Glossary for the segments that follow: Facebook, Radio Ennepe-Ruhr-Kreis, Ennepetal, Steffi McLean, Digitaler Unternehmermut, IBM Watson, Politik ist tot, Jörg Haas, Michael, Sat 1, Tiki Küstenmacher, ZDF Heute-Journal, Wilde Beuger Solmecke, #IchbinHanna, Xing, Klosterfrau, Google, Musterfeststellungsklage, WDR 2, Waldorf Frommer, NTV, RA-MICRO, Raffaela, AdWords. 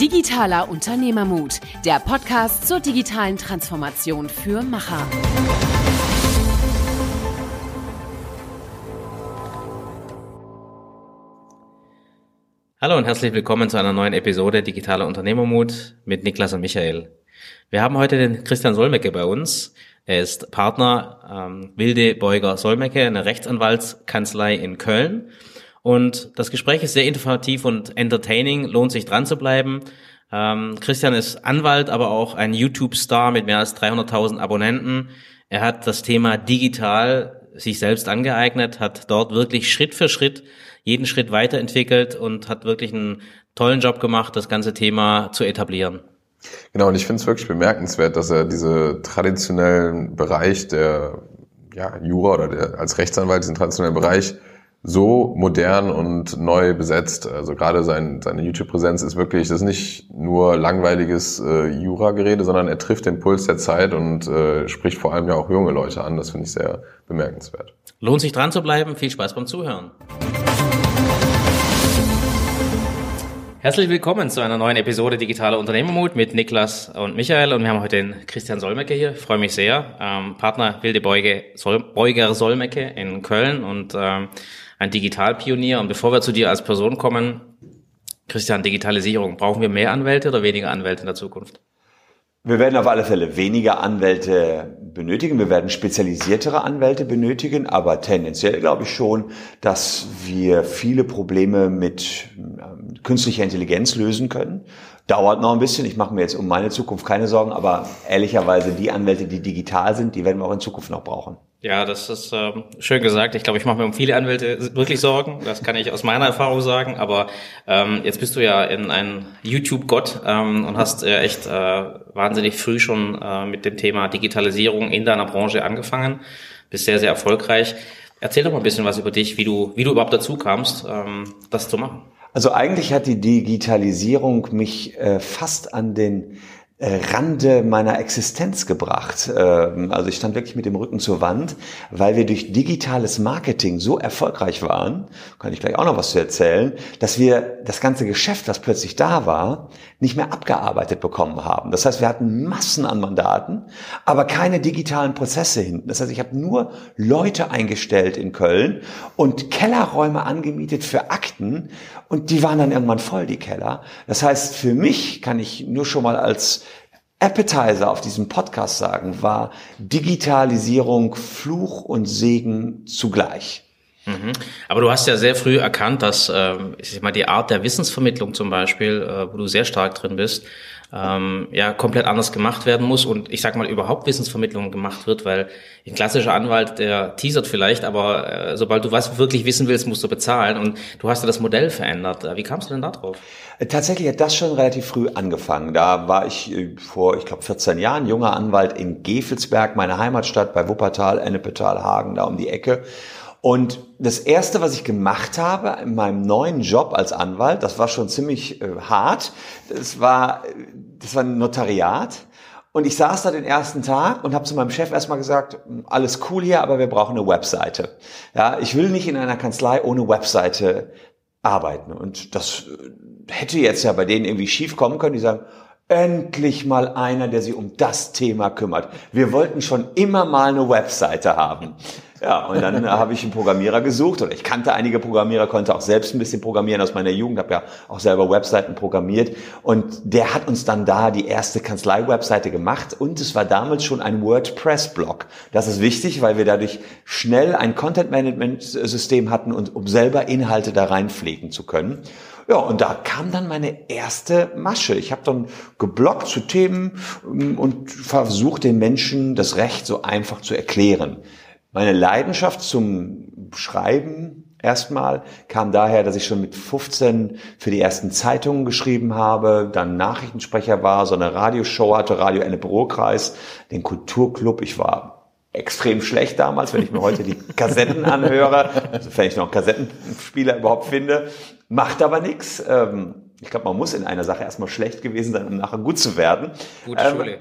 Digitaler Unternehmermut, der Podcast zur digitalen Transformation für Macher. Hallo und herzlich willkommen zu einer neuen Episode Digitaler Unternehmermut mit Niklas und Michael. Wir haben heute den Christian Solmecke bei uns. Er ist Partner Wilde Beuger Solmecke, eine Rechtsanwaltskanzlei in Köln. Und das Gespräch ist sehr informativ und entertaining, lohnt sich dran zu bleiben. Christian ist Anwalt, aber auch ein YouTube-Star mit mehr als 300.000 Abonnenten. Er hat das Thema digital sich selbst angeeignet, hat dort wirklich Schritt für Schritt jeden Schritt weiterentwickelt und hat wirklich einen tollen Job gemacht, das ganze Thema zu etablieren. Genau, und ich finde es wirklich bemerkenswert, dass er diesen traditionellen Bereich der Jura oder als Rechtsanwalt diesen traditionellen Bereich so modern und neu besetzt. Also gerade seine YouTube-Präsenz ist wirklich, das ist nicht nur langweiliges Jura-Gerede, sondern er trifft den Puls der Zeit und spricht vor allem ja auch junge Leute an. Das finde ich sehr bemerkenswert. Lohnt sich dran zu bleiben. Viel Spaß beim Zuhören. Herzlich willkommen zu einer neuen Episode Digitale Unternehmermut mit Niklas und Michael. Und wir haben heute den Christian Solmecke hier. Ich freue mich sehr. Partner Wilde Beuger Solmecke in Köln und ein Digitalpionier. Und bevor wir zu dir als Person kommen, Christian, Digitalisierung. Brauchen wir mehr Anwälte oder weniger Anwälte in der Zukunft? Wir werden auf alle Fälle weniger Anwälte benötigen. Wir werden spezialisiertere Anwälte benötigen, aber tendenziell glaube ich schon, dass wir viele Probleme mit künstlicher Intelligenz lösen können. Dauert noch ein bisschen. Ich mache mir jetzt um meine Zukunft keine Sorgen, aber ehrlicherweise die Anwälte, die digital sind, die werden wir auch in Zukunft noch brauchen. Ja, das ist schön gesagt. Ich glaube, ich mache mir um viele Anwälte wirklich Sorgen. Das kann ich aus meiner Erfahrung sagen. Aber jetzt bist du ja in ein YouTube-Gott und hast echt wahnsinnig früh schon mit dem Thema Digitalisierung in deiner Branche angefangen. Bist sehr, sehr erfolgreich. Erzähl doch mal ein bisschen was über dich, wie du überhaupt dazu kamst, das zu machen. Also eigentlich hat die Digitalisierung mich fast an den Rande meiner Existenz gebracht. Also ich stand wirklich mit dem Rücken zur Wand, weil wir durch digitales Marketing so erfolgreich waren, kann ich gleich auch noch was zu erzählen, dass wir das ganze Geschäft, was plötzlich da war, nicht mehr abgearbeitet bekommen haben. Das heißt, wir hatten Massen an Mandaten, aber keine digitalen Prozesse hinten. Das heißt, ich habe nur Leute eingestellt in Köln und Kellerräume angemietet für Akten und die waren dann irgendwann voll, die Keller. Das heißt, für mich kann ich nur schon mal als Appetizer auf diesem Podcast sagen, war Digitalisierung Fluch und Segen zugleich. Mhm. Aber du hast ja sehr früh erkannt, dass ich sag mal, die Art der Wissensvermittlung zum Beispiel, wo du sehr stark drin bist, komplett anders gemacht werden muss und ich sag mal überhaupt Wissensvermittlung gemacht wird, weil ein klassischer Anwalt, der teasert vielleicht, aber sobald du was wirklich wissen willst, musst du bezahlen und du hast ja das Modell verändert. Wie kamst du denn da drauf? Tatsächlich hat das schon relativ früh angefangen. Da war ich vor, ich glaube, 14 Jahren junger Anwalt in Gefelsberg, meine Heimatstadt bei Wuppertal, Ennepetal, Hagen, da um die Ecke. Und das Erste, was ich gemacht habe in meinem neuen Job als Anwalt, das war schon ziemlich hart, das war ein Notariat. Und ich saß da den ersten Tag und habe zu meinem Chef erstmal gesagt, alles cool hier, aber wir brauchen eine Webseite. Ja, ich will nicht in einer Kanzlei ohne Webseite arbeiten. Und das hätte jetzt ja bei denen irgendwie schief kommen können, die sagen, endlich mal einer, der sich um das Thema kümmert. Wir wollten schon immer mal eine Webseite haben. Ja, und dann habe ich einen Programmierer gesucht oder ich kannte einige Programmierer, konnte auch selbst ein bisschen programmieren aus meiner Jugend, habe ja auch selber Webseiten programmiert und der hat uns dann da die erste Kanzlei-Webseite gemacht und es war damals schon ein WordPress-Blog. Das ist wichtig, weil wir dadurch schnell ein Content-Management-System hatten, und um selber Inhalte da reinpflegen zu können. Ja, und da kam dann meine erste Masche. Ich habe dann gebloggt zu Themen und versucht, den Menschen das Recht so einfach zu erklären. Meine Leidenschaft zum Schreiben erstmal kam daher, dass ich schon mit 15 für die ersten Zeitungen geschrieben habe, dann Nachrichtensprecher war, so eine Radioshow hatte, Radio Ennepe-Ruhr-Kreis, den Kulturclub. Ich war extrem schlecht damals, wenn ich mir heute die Kassetten anhöre, sofern ich noch einen Kassettenspieler überhaupt finde. Macht aber nichts. Ich glaube, man muss in einer Sache erstmal schlecht gewesen sein, um nachher gut zu werden. Gute Schule.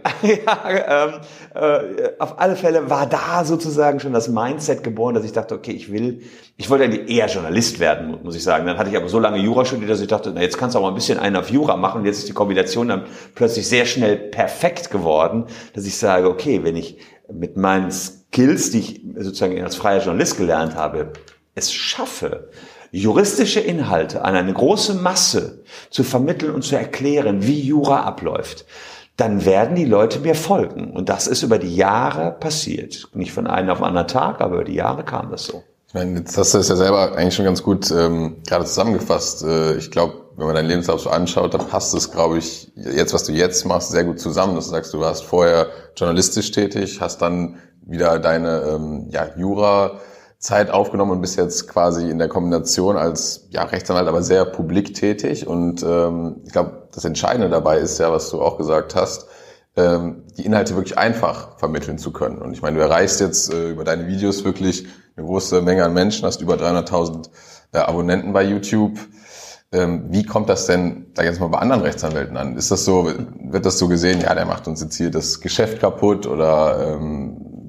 Auf alle Fälle war da sozusagen schon das Mindset geboren, dass ich dachte, okay, ich wollte eigentlich eher Journalist werden, muss ich sagen. Dann hatte ich aber so lange Jura studiert, dass ich dachte, na, jetzt kannst du auch mal ein bisschen einen auf Jura machen. Und jetzt ist die Kombination dann plötzlich sehr schnell perfekt geworden, dass ich sage, okay, wenn ich mit meinen Skills, die ich sozusagen als freier Journalist gelernt habe, es schaffe, juristische Inhalte an eine große Masse zu vermitteln und zu erklären, wie Jura abläuft, dann werden die Leute mir folgen. Und das ist über die Jahre passiert. Nicht von einem auf den anderen Tag, aber über die Jahre kam das so. Ich meine, jetzt hast du es ja selber eigentlich schon ganz gut gerade zusammengefasst. Ich glaube, wenn man deinen Lebenslauf so anschaut, dann passt es, glaube ich, jetzt, was du jetzt machst, sehr gut zusammen. Dass du sagst, du warst vorher journalistisch tätig, hast dann wieder deine Jura Zeit aufgenommen und bist jetzt quasi in der Kombination als Rechtsanwalt, aber sehr publik tätig. Und ich glaube, das Entscheidende dabei ist ja, was du auch gesagt hast, die Inhalte wirklich einfach vermitteln zu können. Und ich meine, du erreichst jetzt über deine Videos wirklich eine große Menge an Menschen, hast über 300.000 Abonnenten bei YouTube. Wie kommt das denn, sag ich jetzt mal, bei anderen Rechtsanwälten an? Ist das so, wird das so gesehen, ja, der macht uns jetzt hier das Geschäft kaputt, oder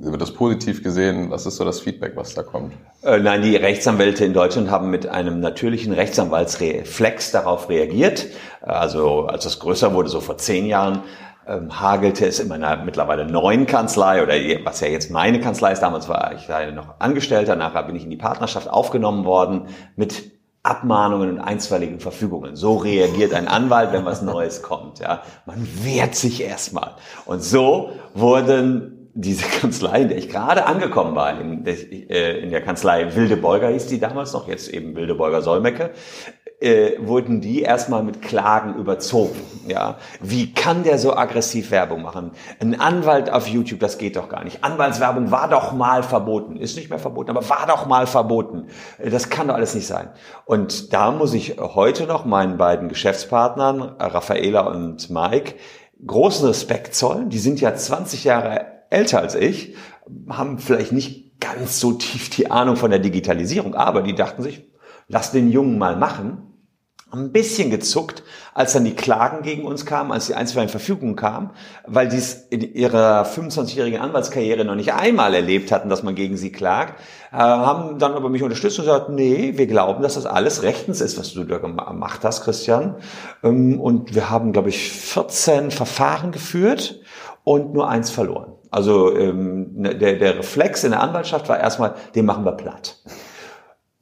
wird das positiv gesehen? Was ist so das Feedback, was da kommt? Nein, die Rechtsanwälte in Deutschland haben mit einem natürlichen Rechtsanwaltsreflex darauf reagiert. Also als das größer wurde, so vor 10 Jahren, hagelte es in meiner mittlerweile neuen Kanzlei, oder was ja jetzt meine Kanzlei ist. Damals war ich leider noch Angestellter, nachher bin ich in die Partnerschaft aufgenommen worden mit Abmahnungen und einstweiligen Verfügungen. So reagiert ein Anwalt, wenn was Neues kommt. Ja, man wehrt sich erstmal. Und so wurden diese Kanzlei, in der ich gerade angekommen war, in der Kanzlei Wilde Beuger hieß die damals noch, jetzt eben Wilde Beuger Solmecke, wurden die erstmal mit Klagen überzogen. Ja, wie kann der so aggressiv Werbung machen? Ein Anwalt auf YouTube, das geht doch gar nicht. Anwaltswerbung war doch mal verboten. Ist nicht mehr verboten, aber war doch mal verboten. Das kann doch alles nicht sein. Und da muss ich heute noch meinen beiden Geschäftspartnern, Raffaela und Mike, großen Respekt zollen. Die sind ja 20 Jahre älter als ich, haben vielleicht nicht ganz so tief die Ahnung von der Digitalisierung, aber die dachten sich, lass den Jungen mal machen. Ein bisschen gezuckt, als dann die Klagen gegen uns kamen, als die einstweiligen Verfügungen kamen, weil die es in ihrer 25-jährigen Anwaltskarriere noch nicht einmal erlebt hatten, dass man gegen sie klagt, haben dann aber mich unterstützt und gesagt, nee, wir glauben, dass das alles rechtens ist, was du da gemacht hast, Christian. Und wir haben, glaube ich, 14 Verfahren geführt und nur 1 verloren. Also der Reflex in der Anwaltschaft war erstmal, den machen wir platt.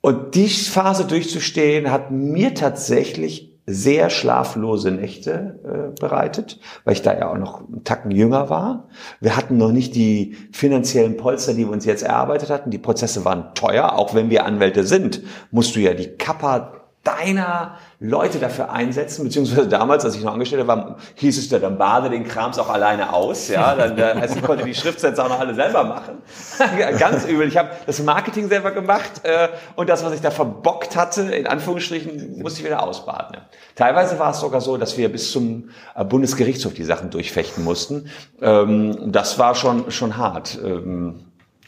Und die Phase durchzustehen, hat mir tatsächlich sehr schlaflose Nächte bereitet, weil ich da ja auch noch einen Tacken jünger war. Wir hatten noch nicht die finanziellen Polster, die wir uns jetzt erarbeitet hatten. Die Prozesse waren teuer, auch wenn wir Anwälte sind, musst du ja die Kappa deiner Leute dafür einsetzen, beziehungsweise damals, als ich noch angestellt war, hieß es ja, dann bade den Krams auch alleine aus, ja, also ich konnte die Schriftsätze auch noch alle selber machen, ganz übel, ich habe das Marketing selber gemacht und das, was ich da verbockt hatte, in Anführungsstrichen, musste ich wieder ausbaden. Ja. Teilweise war es sogar so, dass wir bis zum Bundesgerichtshof die Sachen durchfechten mussten, das war schon hart.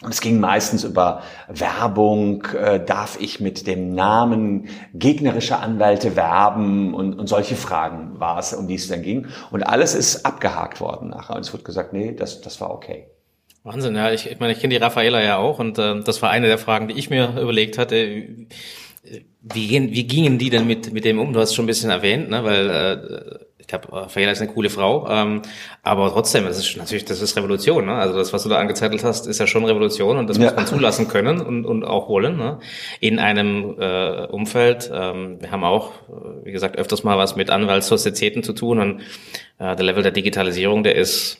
Und es ging meistens über Werbung, darf ich mit dem Namen gegnerischer Anwälte werben, und solche Fragen war es, um die es dann ging. Und alles ist abgehakt worden nachher. Und es wurde gesagt, nee, das war okay. Wahnsinn, ja. Ich meine, ich kenne die Raffaela ja auch, und das war eine der Fragen, die ich mir überlegt hatte. Wie gingen die denn mit dem um? Du hast es schon ein bisschen erwähnt, ne, weil ich glaube, Raffaela ist eine coole Frau, aber trotzdem, das ist natürlich, das ist Revolution, ne? Also das, was du da angezettelt hast, ist ja schon Revolution, und das muss man zulassen können und auch wollen, ne? In einem Umfeld. Wir haben auch, wie gesagt, öfters mal was mit Anwaltssozietäten zu tun, und der Level der Digitalisierung, der ist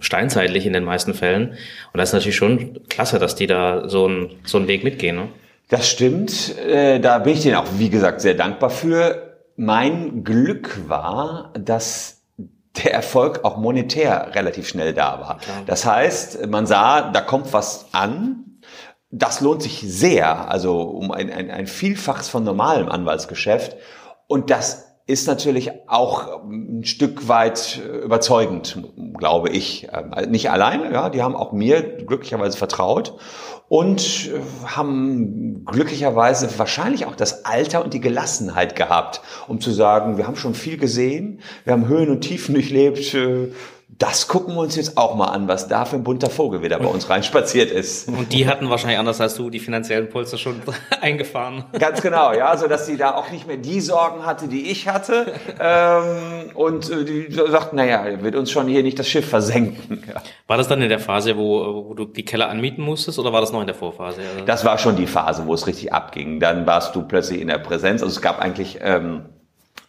steinzeitlich in den meisten Fällen, und das ist natürlich schon klasse, dass die da so einen Weg mitgehen, ne? Das stimmt, da bin ich denen auch, wie gesagt, sehr dankbar für. Mein Glück war, dass der Erfolg auch monetär relativ schnell da war. Das heißt, man sah, da kommt was an. Das lohnt sich sehr, also um ein Vielfaches von normalem Anwaltsgeschäft. Und das ist natürlich auch ein Stück weit überzeugend, glaube ich. Nicht alleine, ja, die haben auch mir glücklicherweise vertraut und haben glücklicherweise wahrscheinlich auch das Alter und die Gelassenheit gehabt, um zu sagen, wir haben schon viel gesehen, wir haben Höhen und Tiefen durchlebt, das gucken wir uns jetzt auch mal an, was da für ein bunter Vogel wieder bei uns reinspaziert ist. Und die hatten wahrscheinlich anders als du die finanziellen Polster schon eingefahren. Ganz genau, ja, so dass sie da auch nicht mehr die Sorgen hatte, die ich hatte. Und die sagten, naja, wird uns schon hier nicht das Schiff versenken. Ja. War das dann in der Phase, wo du die Keller anmieten musstest, oder war das noch in der Vorphase? Also? Das war schon die Phase, wo es richtig abging. Dann warst du plötzlich in der Präsenz. Also es gab eigentlich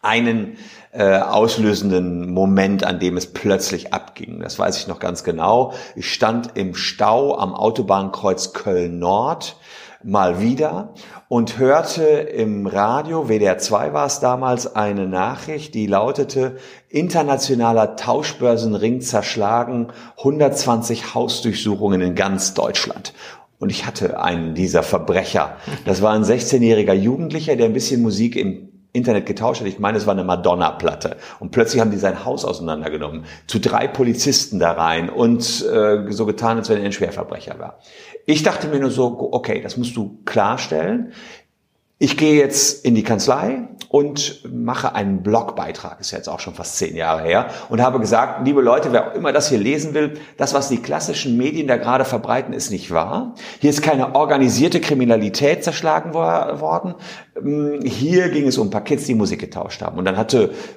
einen auslösenden Moment, an dem es plötzlich abging. Das weiß ich noch ganz genau. Ich stand im Stau am Autobahnkreuz Köln-Nord mal wieder und hörte im Radio, WDR 2 war es damals, eine Nachricht, die lautete, internationaler Tauschbörsenring zerschlagen, 120 Hausdurchsuchungen in ganz Deutschland. Und ich hatte einen dieser Verbrecher. Das war ein 16-jähriger Jugendlicher, der ein bisschen Musik im Internet getauscht hat. Ich meine, es war eine Madonna-Platte. Und plötzlich haben die sein Haus auseinandergenommen. Zu 3 Polizisten da rein und so getan, als wenn er ein Schwerverbrecher war. Ich dachte mir nur so, okay, das musst du klarstellen. Ich gehe jetzt in die Kanzlei und mache einen Blogbeitrag. Ist jetzt auch schon fast 10 Jahre her. Und habe gesagt, liebe Leute, wer auch immer das hier lesen will, das, was die klassischen Medien da gerade verbreiten, ist nicht wahr. Hier ist keine organisierte Kriminalität zerschlagen worden. Hier ging es um ein paar Kids, die Musik getauscht haben. Und dann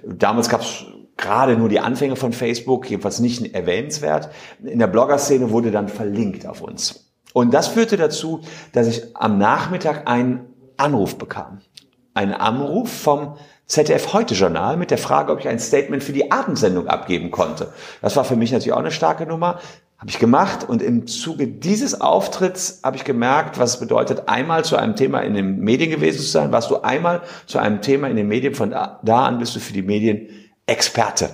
damals gab es gerade nur die Anfänge von Facebook, jedenfalls nicht erwähnenswert. In der Blogger-Szene wurde dann verlinkt auf uns. Und das führte dazu, dass ich am Nachmittag einen Anruf bekam. Ein Anruf vom ZDF Heute-Journal mit der Frage, ob ich ein Statement für die Abendsendung abgeben konnte. Das war für mich natürlich auch eine starke Nummer. Habe ich gemacht und im Zuge dieses Auftritts habe ich gemerkt, was es bedeutet, einmal zu einem Thema in den Medien gewesen zu sein. Warst du einmal zu einem Thema in den Medien, von da an bist du für die Medien Experte.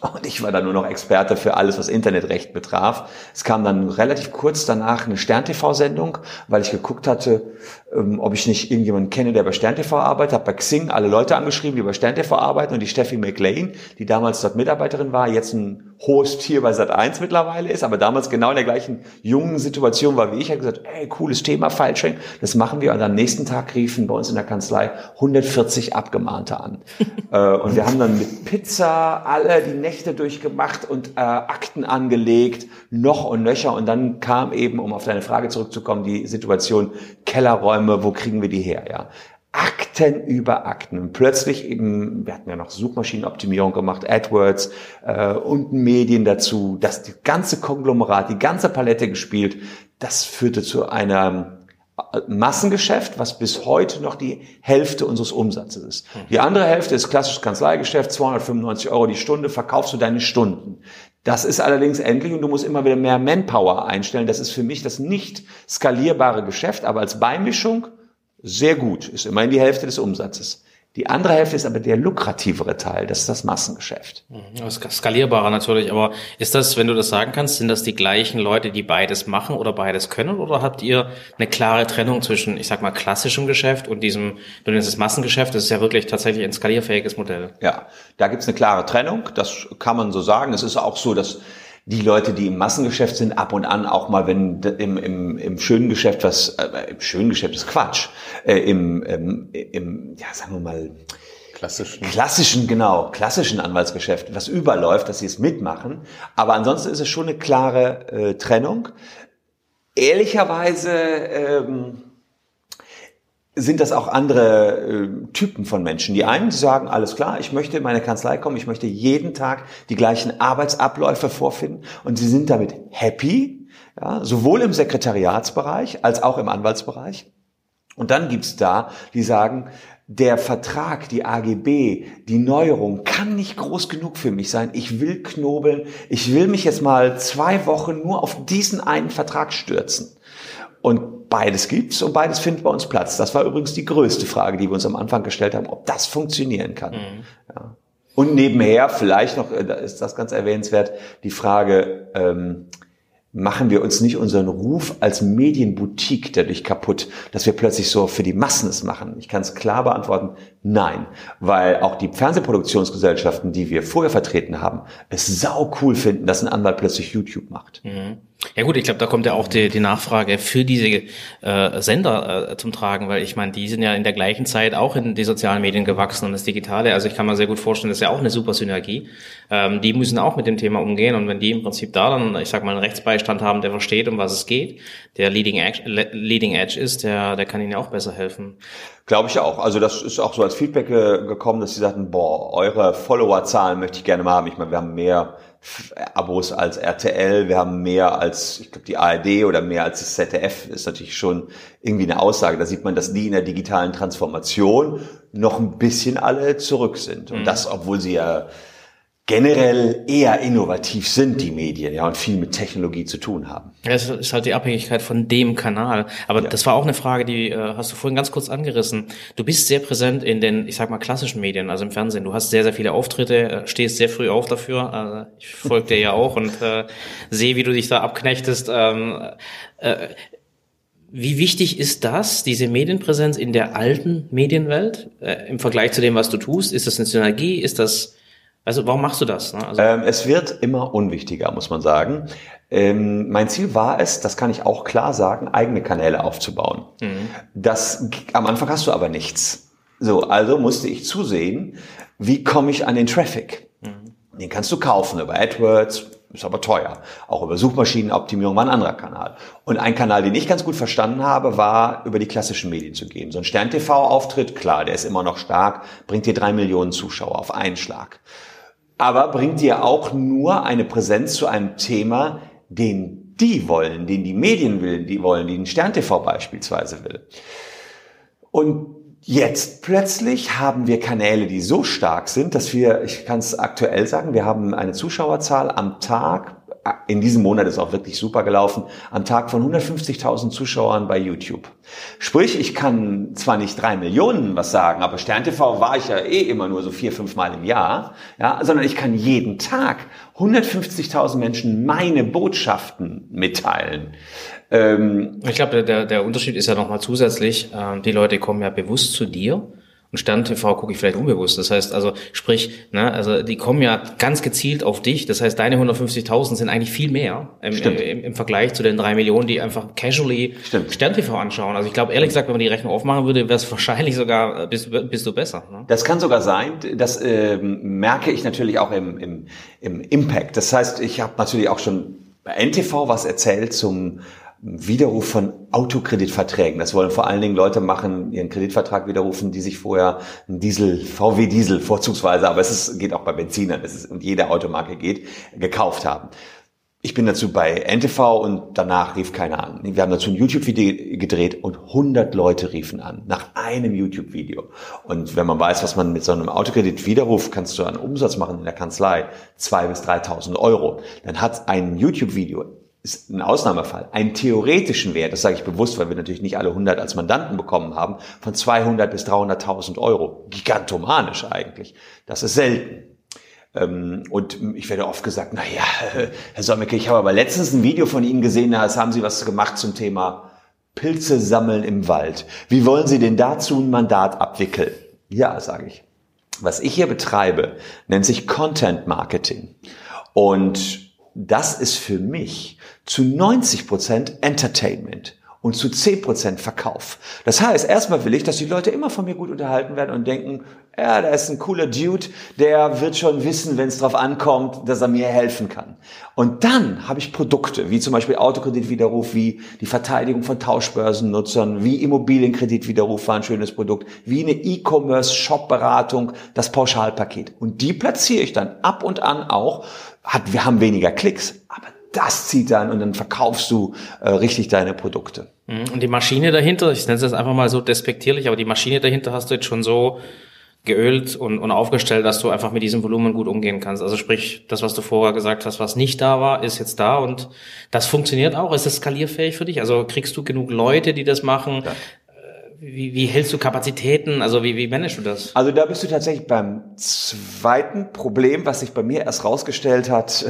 Und ich war dann nur noch Experte für alles, was Internetrecht betraf. Es kam dann relativ kurz danach eine Stern-TV-Sendung, weil ich geguckt hatte, ob ich nicht irgendjemanden kenne, der bei Stern-TV arbeitet. Habe bei Xing alle Leute angeschrieben, die bei Stern-TV arbeiten. Und die Steffi McLean, die damals dort Mitarbeiterin war, jetzt ein hohes Tier bei Sat 1 mittlerweile ist, aber damals genau in der gleichen jungen Situation war wie ich, hat gesagt, ey, cooles Thema, File-Sharing, das machen wir. Und am nächsten Tag riefen bei uns in der Kanzlei 140 Abgemahnte an. Und wir haben dann mit Pizza alle die Nächte durchgemacht und Akten angelegt, noch und nöcher. Und dann kam eben, um auf deine Frage zurückzukommen, die Situation Kellerräume, wo kriegen wir die her, ja. Akten über Akten. Und plötzlich eben, wir hatten ja noch Suchmaschinenoptimierung gemacht, AdWords und Medien dazu, dass die ganze Konglomerat, die ganze Palette gespielt, das führte zu einem Massengeschäft, was bis heute noch die Hälfte unseres Umsatzes ist. Die andere Hälfte ist klassisches Kanzleigeschäft, 295 € die Stunde, verkaufst du deine Stunden. Das ist allerdings endlich und du musst immer wieder mehr Manpower einstellen. Das ist für mich das nicht skalierbare Geschäft, aber als Beimischung sehr gut, ist immerhin die Hälfte des Umsatzes. Die andere Hälfte ist aber der lukrativere Teil, das ist das Massengeschäft. Skalierbarer natürlich, aber ist das, wenn du das sagen kannst, sind das die gleichen Leute, die beides machen oder beides können? Oder habt ihr eine klare Trennung zwischen, ich sag mal, klassischem Geschäft und diesem, du nennst es Massengeschäft, das ist ja wirklich tatsächlich ein skalierfähiges Modell. Ja, da gibt's eine klare Trennung, das kann man so sagen. Es ist auch so, dass die Leute, die im Massengeschäft sind, ab und an auch mal, wenn im schönen Geschäft im schönen Geschäft ist Quatsch, im, ja, sagen wir mal, klassischen Anwaltsgeschäft, was überläuft, dass sie es mitmachen. Aber ansonsten ist es schon eine klare Trennung. Ehrlicherweise sind das auch andere Typen von Menschen. Die einen, die sagen, alles klar, ich möchte in meine Kanzlei kommen, ich möchte jeden Tag die gleichen Arbeitsabläufe vorfinden und sie sind damit happy, ja, sowohl im Sekretariatsbereich als auch im Anwaltsbereich. Und dann gibt's da, die sagen, der Vertrag, die AGB, die Neuerung kann nicht groß genug für mich sein. Ich will knobeln, ich will mich jetzt mal 2 Wochen nur auf diesen einen Vertrag stürzen. Und beides gibt's und beides findet bei uns Platz. Das war übrigens die größte Frage, die wir uns am Anfang gestellt haben, ob das funktionieren kann. Mhm. Ja. Und nebenher vielleicht noch, ist das ganz erwähnenswert, die Frage, machen wir uns nicht unseren Ruf als Medienboutique dadurch kaputt, dass wir plötzlich so für die Massen es machen? Ich kann es klar beantworten, nein. Weil auch die Fernsehproduktionsgesellschaften, die wir vorher vertreten haben, es sau cool finden, dass ein Anwalt plötzlich YouTube macht. Mhm. Ja gut, ich glaube, da kommt ja auch die Nachfrage für diese Sender zum Tragen, weil ich meine, die sind ja in der gleichen Zeit auch in die sozialen Medien gewachsen und das Digitale, also ich kann mir sehr gut vorstellen, das ist ja auch eine super Synergie. Die müssen auch mit dem Thema umgehen und wenn die im Prinzip da dann, ich sag mal, einen Rechtsbeistand haben, der versteht, um was es geht, der Leading Edge ist, der kann ihnen ja auch besser helfen. Glaube ich auch. Also das ist auch so als Feedback gekommen, dass sie sagten, boah, eure Followerzahlen möchte ich gerne mal haben. Ich meine, wir haben mehr Abos als RTL, wir haben mehr als, ich glaube, die ARD oder mehr als das ZDF, ist natürlich schon irgendwie eine Aussage. Da sieht man, dass die in der digitalen Transformation noch ein bisschen alle zurück sind. Und das, obwohl sie ja generell eher innovativ sind, die Medien, ja, und viel mit Technologie zu tun haben. Ja, das ist halt die Abhängigkeit von dem Kanal. Aber ja, das war auch eine Frage, die hast du vorhin ganz kurz angerissen. Du bist sehr präsent in den, ich sag mal, klassischen Medien, also im Fernsehen. Du hast sehr, sehr viele Auftritte, stehst sehr früh auf dafür. Also ich folge dir ja auch und sehe, wie du dich da abknechtest. Wie wichtig ist das, diese Medienpräsenz in der alten Medienwelt im Vergleich zu dem, was du tust? Ist das eine Synergie? Ist das... Also warum machst du das? Ne? Also es wird immer unwichtiger, muss man sagen. Mein Ziel war es, das kann ich auch klar sagen, eigene Kanäle aufzubauen. Mhm. Das am Anfang hast du aber nichts. So, also musste ich zusehen, wie komme ich an den Traffic? Mhm. Den kannst du kaufen über AdWords, ist aber teuer. Auch über Suchmaschinenoptimierung war ein anderer Kanal. Und ein Kanal, den ich ganz gut verstanden habe, war, über die klassischen Medien zu gehen. So ein Stern-TV-Auftritt, klar, der ist immer noch stark, bringt dir 3 Millionen Zuschauer auf einen Schlag. Aber bringt dir auch nur eine Präsenz zu einem Thema, den die wollen, den die Medien wollen, den Stern TV beispielsweise will. Und jetzt plötzlich haben wir Kanäle, die so stark sind, dass wir, ich kann es aktuell sagen, wir haben eine Zuschauerzahl am Tag, in diesem Monat ist auch wirklich super gelaufen, am Tag von 150.000 Zuschauern bei YouTube. Sprich, ich kann zwar nicht 3 Millionen was sagen, aber Stern TV war ich ja eh immer nur so 4-5 Mal im Jahr, ja, sondern ich kann jeden Tag 150.000 Menschen meine Botschaften mitteilen. Ich glaube, der Unterschied ist ja nochmal zusätzlich, die Leute kommen ja bewusst zu dir. Und Stern TV gucke ich vielleicht unbewusst. Das heißt, also sprich, ne, also die kommen ja ganz gezielt auf dich. Das heißt, deine 150.000 sind eigentlich viel mehr im Vergleich zu den 3 Millionen, die einfach casually Stern TV anschauen. Also ich glaube, ehrlich gesagt, wenn man die Rechnung aufmachen würde, wäre es wahrscheinlich sogar, bist du besser. Ne? Das kann sogar sein. Das merke ich natürlich auch im Impact. Das heißt, ich habe natürlich auch schon bei NTV was erzählt zum Widerruf von Autokreditverträgen. Das wollen vor allen Dingen Leute machen, ihren Kreditvertrag widerrufen, die sich vorher einen Diesel, VW-Diesel vorzugsweise, aber geht auch bei Benzinern, und jede Automarke gekauft haben. Ich bin dazu bei NTV und danach rief keiner an. Wir haben dazu ein YouTube-Video gedreht und 100 Leute riefen an, nach einem YouTube-Video. Und wenn man weiß, was man mit so einem Autokreditwiderruf, kannst du einen Umsatz machen in der Kanzlei, 2.000 bis 3.000 Euro. Dann hat ein YouTube-Video, ist ein Ausnahmefall, einen theoretischen Wert, das sage ich bewusst, weil wir natürlich nicht alle 100 als Mandanten bekommen haben, von 200 bis 300.000 Euro. Gigantomanisch eigentlich. Das ist selten. Und ich werde oft gesagt, naja, Herr Solmecke, ich habe aber letztens ein Video von Ihnen gesehen, da haben Sie was gemacht zum Thema Pilze sammeln im Wald. Wie wollen Sie denn dazu ein Mandat abwickeln? Ja, sage ich. Was ich hier betreibe, nennt sich Content Marketing. Und das ist für mich zu 90% Entertainment und zu 10% Verkauf. Das heißt, erstmal will ich, dass die Leute immer von mir gut unterhalten werden und denken, ja, da ist ein cooler Dude, der wird schon wissen, wenn es drauf ankommt, dass er mir helfen kann. Und dann habe ich Produkte, wie zum Beispiel Autokreditwiderruf, wie die Verteidigung von Tauschbörsennutzern, wie Immobilienkreditwiderruf war ein schönes Produkt, wie eine E-Commerce-Shop-Beratung, das Pauschalpaket. Und die platziere ich dann ab und an auch. Wir haben weniger Klicks, aber das zieht dann und dann verkaufst du richtig deine Produkte. Und die Maschine dahinter, ich nenne es jetzt einfach mal so despektierlich, aber die Maschine dahinter hast du jetzt schon so geölt und aufgestellt, dass du einfach mit diesem Volumen gut umgehen kannst. Also sprich, das, was du vorher gesagt hast, was nicht da war, ist jetzt da und das funktioniert auch. Ist das skalierfähig für dich? Also kriegst du genug Leute, die das machen? Ja. Wie hältst du Kapazitäten? Also wie managst du das? Also da bist du tatsächlich beim zweiten Problem, was sich bei mir erst rausgestellt hat,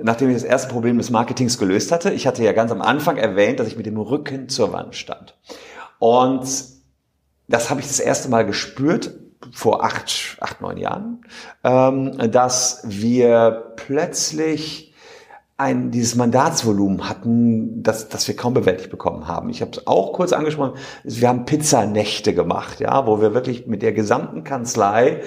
nachdem ich das erste Problem des Marketings gelöst hatte. Ich hatte ja ganz am Anfang erwähnt, dass ich mit dem Rücken zur Wand stand. Und das habe ich das erste Mal gespürt, vor 8, 9 Jahren, dass wir plötzlich dieses Mandatsvolumen hatten, das wir kaum bewältigt bekommen haben. Ich habe es auch kurz angesprochen, wir haben Pizzanächte gemacht, ja, wo wir wirklich mit der gesamten Kanzlei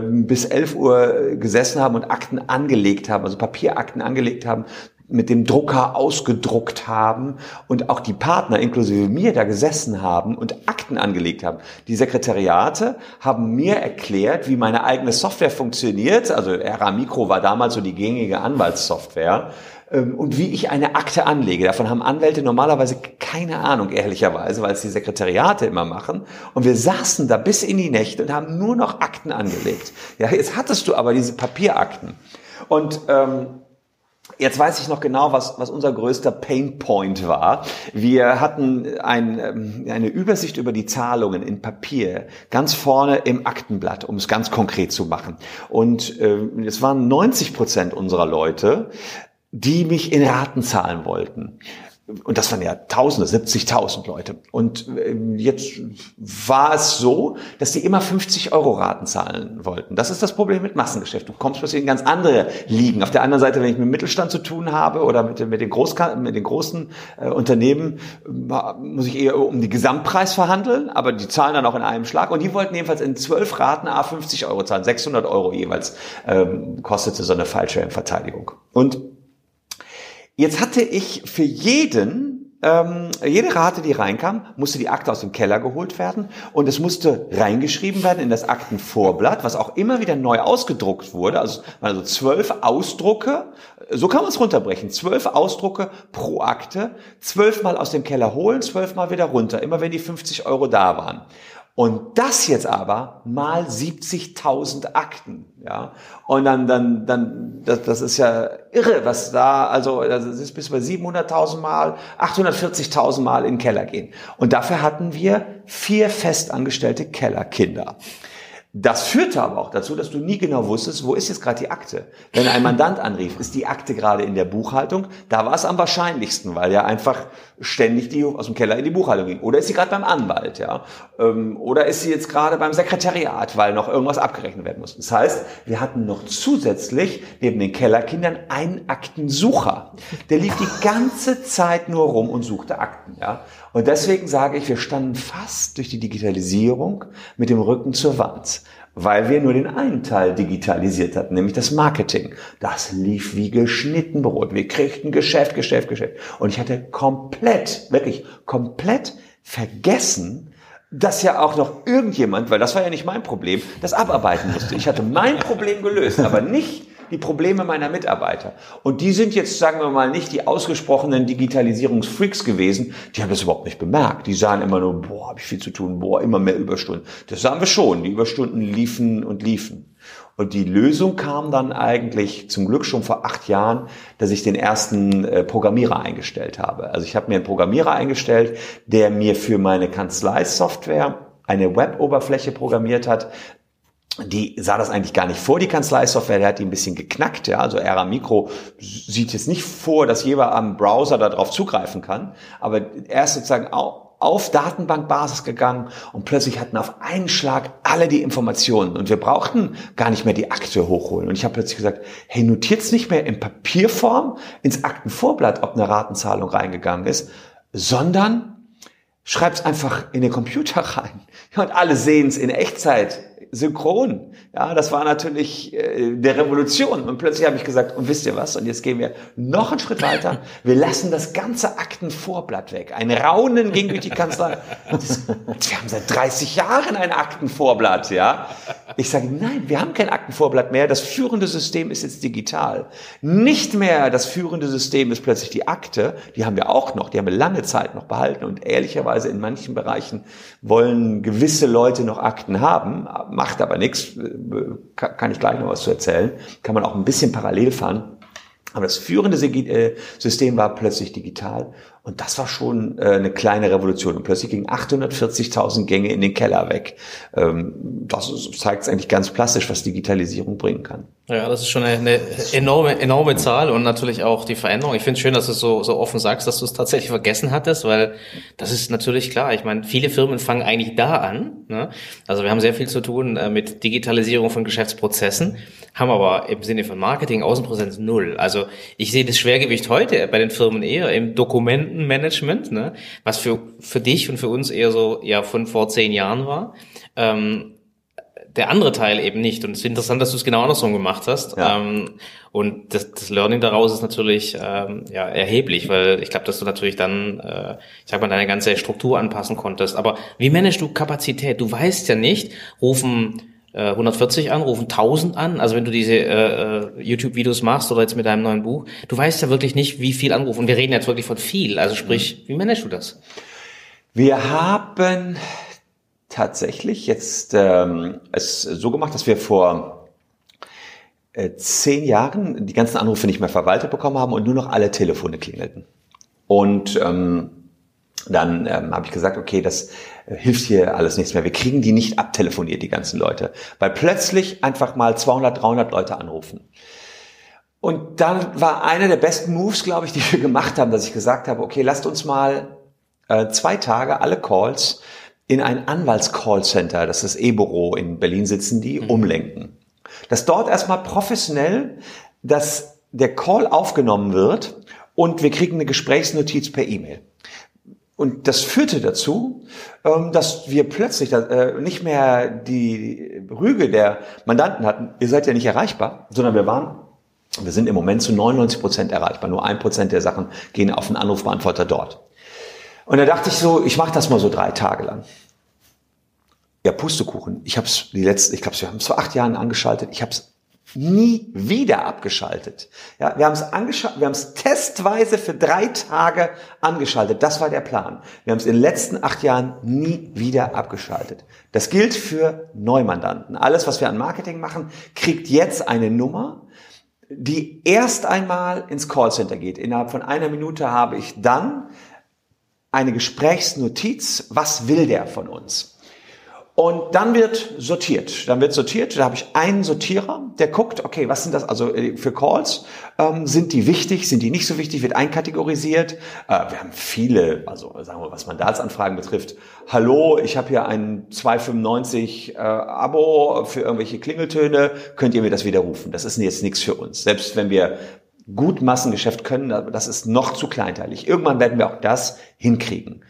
bis 11 Uhr gesessen haben und Akten angelegt haben, also Papierakten angelegt haben, mit dem Drucker ausgedruckt haben und auch die Partner inklusive mir da gesessen haben und Akten angelegt haben. Die Sekretariate haben mir erklärt, wie meine eigene Software funktioniert, also RA-MICRO war damals so die gängige Anwaltssoftware, und wie ich eine Akte anlege. Davon haben Anwälte normalerweise keine Ahnung, ehrlicherweise, weil es die Sekretariate immer machen. Und wir saßen da bis in die Nächte und haben nur noch Akten angelegt. Ja, jetzt hattest du aber diese Papierakten. Und jetzt weiß ich noch genau, was unser größter Painpoint war. Wir hatten eine Übersicht über die Zahlungen in Papier, ganz vorne im Aktenblatt, um es ganz konkret zu machen. Und es waren 90% unserer Leute, die mich in Raten zahlen wollten. Und das waren ja Tausende, 70.000 Leute. Und jetzt war es so, dass die immer 50 € Raten zahlen wollten. Das ist das Problem mit Massengeschäft. Du kommst plötzlich in ganz andere Ligen. Auf der anderen Seite, wenn ich mit dem Mittelstand zu tun habe oder mit den großen Unternehmen, muss ich eher um den Gesamtpreis verhandeln, aber die zahlen dann auch in einem Schlag. Und die wollten jedenfalls in 12 Raten à 50 € zahlen. 600 € jeweils kostete so eine Fallschirmverteidigung. Und jetzt hatte ich für jede Rate, die reinkam, musste die Akte aus dem Keller geholt werden und es musste reingeschrieben werden in das Aktenvorblatt, was auch immer wieder neu ausgedruckt wurde. Also 12 Ausdrucke, so kann man es runterbrechen, 12 Ausdrucke pro Akte, 12-mal aus dem Keller holen, 12-mal wieder runter, immer wenn die 50 € da waren. Und das jetzt aber mal 70.000 Akten, ja. Und dann, das ist ja irre, was da, also, das ist bis bei 700.000 Mal, 840.000 Mal in den Keller gehen. Und dafür hatten wir 4 festangestellte Kellerkinder. Das führte aber auch dazu, dass du nie genau wusstest, wo ist jetzt gerade die Akte. Wenn ein Mandant anrief, ist die Akte gerade in der Buchhaltung, da war es am wahrscheinlichsten, weil ja einfach ständig die aus dem Keller in die Buchhaltung ging. Oder ist sie gerade beim Anwalt, ja? Oder ist sie jetzt gerade beim Sekretariat, weil noch irgendwas abgerechnet werden muss. Das heißt, wir hatten noch zusätzlich neben den Kellerkindern einen Aktensucher. Der lief die ganze Zeit nur rum und suchte Akten, ja? Und deswegen sage ich, wir standen fast durch die Digitalisierung mit dem Rücken zur Wand, weil wir nur den einen Teil digitalisiert hatten, nämlich das Marketing. Das lief wie geschnitten Brot. Wir kriegten Geschäft. Und ich hatte komplett vergessen, dass ja auch noch irgendjemand, weil das war ja nicht mein Problem, das abarbeiten musste. Ich hatte mein Problem gelöst, aber nicht die Probleme meiner Mitarbeiter. Und die sind jetzt, sagen wir mal, nicht die ausgesprochenen Digitalisierungsfreaks gewesen. Die haben das überhaupt nicht bemerkt. Die sahen immer nur, boah, habe ich viel zu tun, boah, immer mehr Überstunden. Das sahen wir schon. Die Überstunden liefen. Und die Lösung kam dann eigentlich zum Glück schon vor 8 Jahren, dass ich den ersten Programmierer eingestellt habe. Also ich habe mir einen Programmierer eingestellt, der mir für meine Kanzlei-Software eine Web-Oberfläche programmiert hat. Die sah das eigentlich gar nicht vor, die Kanzlei-Software, der hat die ein bisschen geknackt, ja. Also RA-MICRO sieht jetzt nicht vor, dass jeder am Browser darauf zugreifen kann, aber er ist sozusagen auf Datenbankbasis gegangen und plötzlich hatten auf einen Schlag alle die Informationen und wir brauchten gar nicht mehr die Akte hochholen. Und ich habe plötzlich gesagt, hey, notiert's nicht mehr in Papierform ins Aktenvorblatt, ob eine Ratenzahlung reingegangen ist, sondern schreib's einfach in den Computer rein. Ja, und alle sehen's in Echtzeit. Synchron. Ja, das war natürlich der Revolution. Und plötzlich habe ich gesagt, und wisst ihr was? Und jetzt gehen wir noch einen Schritt weiter. Wir lassen das ganze Aktenvorblatt weg. Ein Raunen ging durch die Kanzlei. Wir haben seit 30 Jahren ein Aktenvorblatt, ja. Ich sage, nein, wir haben kein Aktenvorblatt mehr. Das führende System ist jetzt digital. Nicht mehr das führende System ist plötzlich die Akte. Die haben wir auch noch. Die haben wir lange Zeit noch behalten. Und ehrlicherweise in manchen Bereichen wollen gewisse Leute noch Akten haben. Macht aber nichts, kann ich gleich noch was zu erzählen, kann man auch ein bisschen parallel fahren. Aber das führende System war plötzlich digital Und das war schon eine kleine Revolution. Und plötzlich gingen 840.000 Gänge in den Keller weg. Das zeigt es eigentlich ganz plastisch, was Digitalisierung bringen kann. Ja, das ist schon eine enorme Zahl und natürlich auch die Veränderung. Ich finde es schön, dass du es so offen sagst, dass du es tatsächlich vergessen hattest, weil das ist natürlich klar. Ich meine, viele Firmen fangen eigentlich da an. Ne? Also wir haben sehr viel zu tun mit Digitalisierung von Geschäftsprozessen, haben aber im Sinne von Marketing, Außenpräsenz null. Also ich sehe das Schwergewicht heute bei den Firmen eher im Dokumentenmanagement, ne? Was für dich und für uns eher so ja von vor 10 Jahren war. Der andere Teil eben nicht. Und es ist interessant, dass du es genau andersrum gemacht hast. Ja. Und das Learning daraus ist natürlich erheblich, weil ich glaube, dass du natürlich dann, deine ganze Struktur anpassen konntest. Aber wie managst du Kapazität? Du weißt ja nicht, rufen 140 an, rufen 1000 an. Also wenn du diese YouTube-Videos machst oder jetzt mit deinem neuen Buch, du weißt ja wirklich nicht, wie viel anrufen. Und wir reden jetzt wirklich von viel. Also sprich, wie managst du das? Wir haben tatsächlich jetzt es so gemacht, dass wir vor 10 Jahren die ganzen Anrufe nicht mehr verwaltet bekommen haben und nur noch alle Telefone klingelten. Und dann habe ich gesagt, okay, das hilft hier alles nichts mehr. Wir kriegen die nicht abtelefoniert, die ganzen Leute, weil plötzlich einfach mal 200, 300 Leute anrufen. Und dann war einer der besten Moves, glaube ich, die wir gemacht haben, dass ich gesagt habe, okay, lasst uns mal 2 Tage alle Calls in ein Anwalts-Callcenter, das ist das E-Büro in Berlin sitzen, die umlenken. Dass dort erstmal professionell, dass der Call aufgenommen wird und wir kriegen eine Gesprächsnotiz per E-Mail. Und das führte dazu, dass wir plötzlich nicht mehr die Rüge der Mandanten hatten, ihr seid ja nicht erreichbar, sondern wir sind im Moment zu 99% erreichbar. Nur 1% der Sachen gehen auf den Anrufbeantworter dort. Und da dachte ich so, ich mache das mal so 3 Tage lang. Ja, Pustekuchen. Wir haben es vor 8 Jahren angeschaltet. Ich habe es nie wieder abgeschaltet. Ja, wir haben es testweise für 3 Tage angeschaltet. Das war der Plan. Wir haben es in den letzten 8 Jahren nie wieder abgeschaltet. Das gilt für Neumandanten. Alles, was wir an Marketing machen, kriegt jetzt eine Nummer, die erst einmal ins Callcenter geht. Innerhalb von 1 Minute habe ich dann eine Gesprächsnotiz, was will der von uns? Und dann wird sortiert. Da habe ich einen Sortierer, der guckt, okay, was sind das also für Calls? Sind die wichtig, sind die nicht so wichtig, wird einkategorisiert. Wir haben viele, also sagen wir, was Mandatsanfragen betrifft. Hallo, ich habe hier ein 2,95 Abo für irgendwelche Klingeltöne, könnt ihr mir das widerrufen? Das ist jetzt nichts für uns. Selbst wenn wir gut Massengeschäft können, aber das ist noch zu kleinteilig. Irgendwann werden wir auch das hinkriegen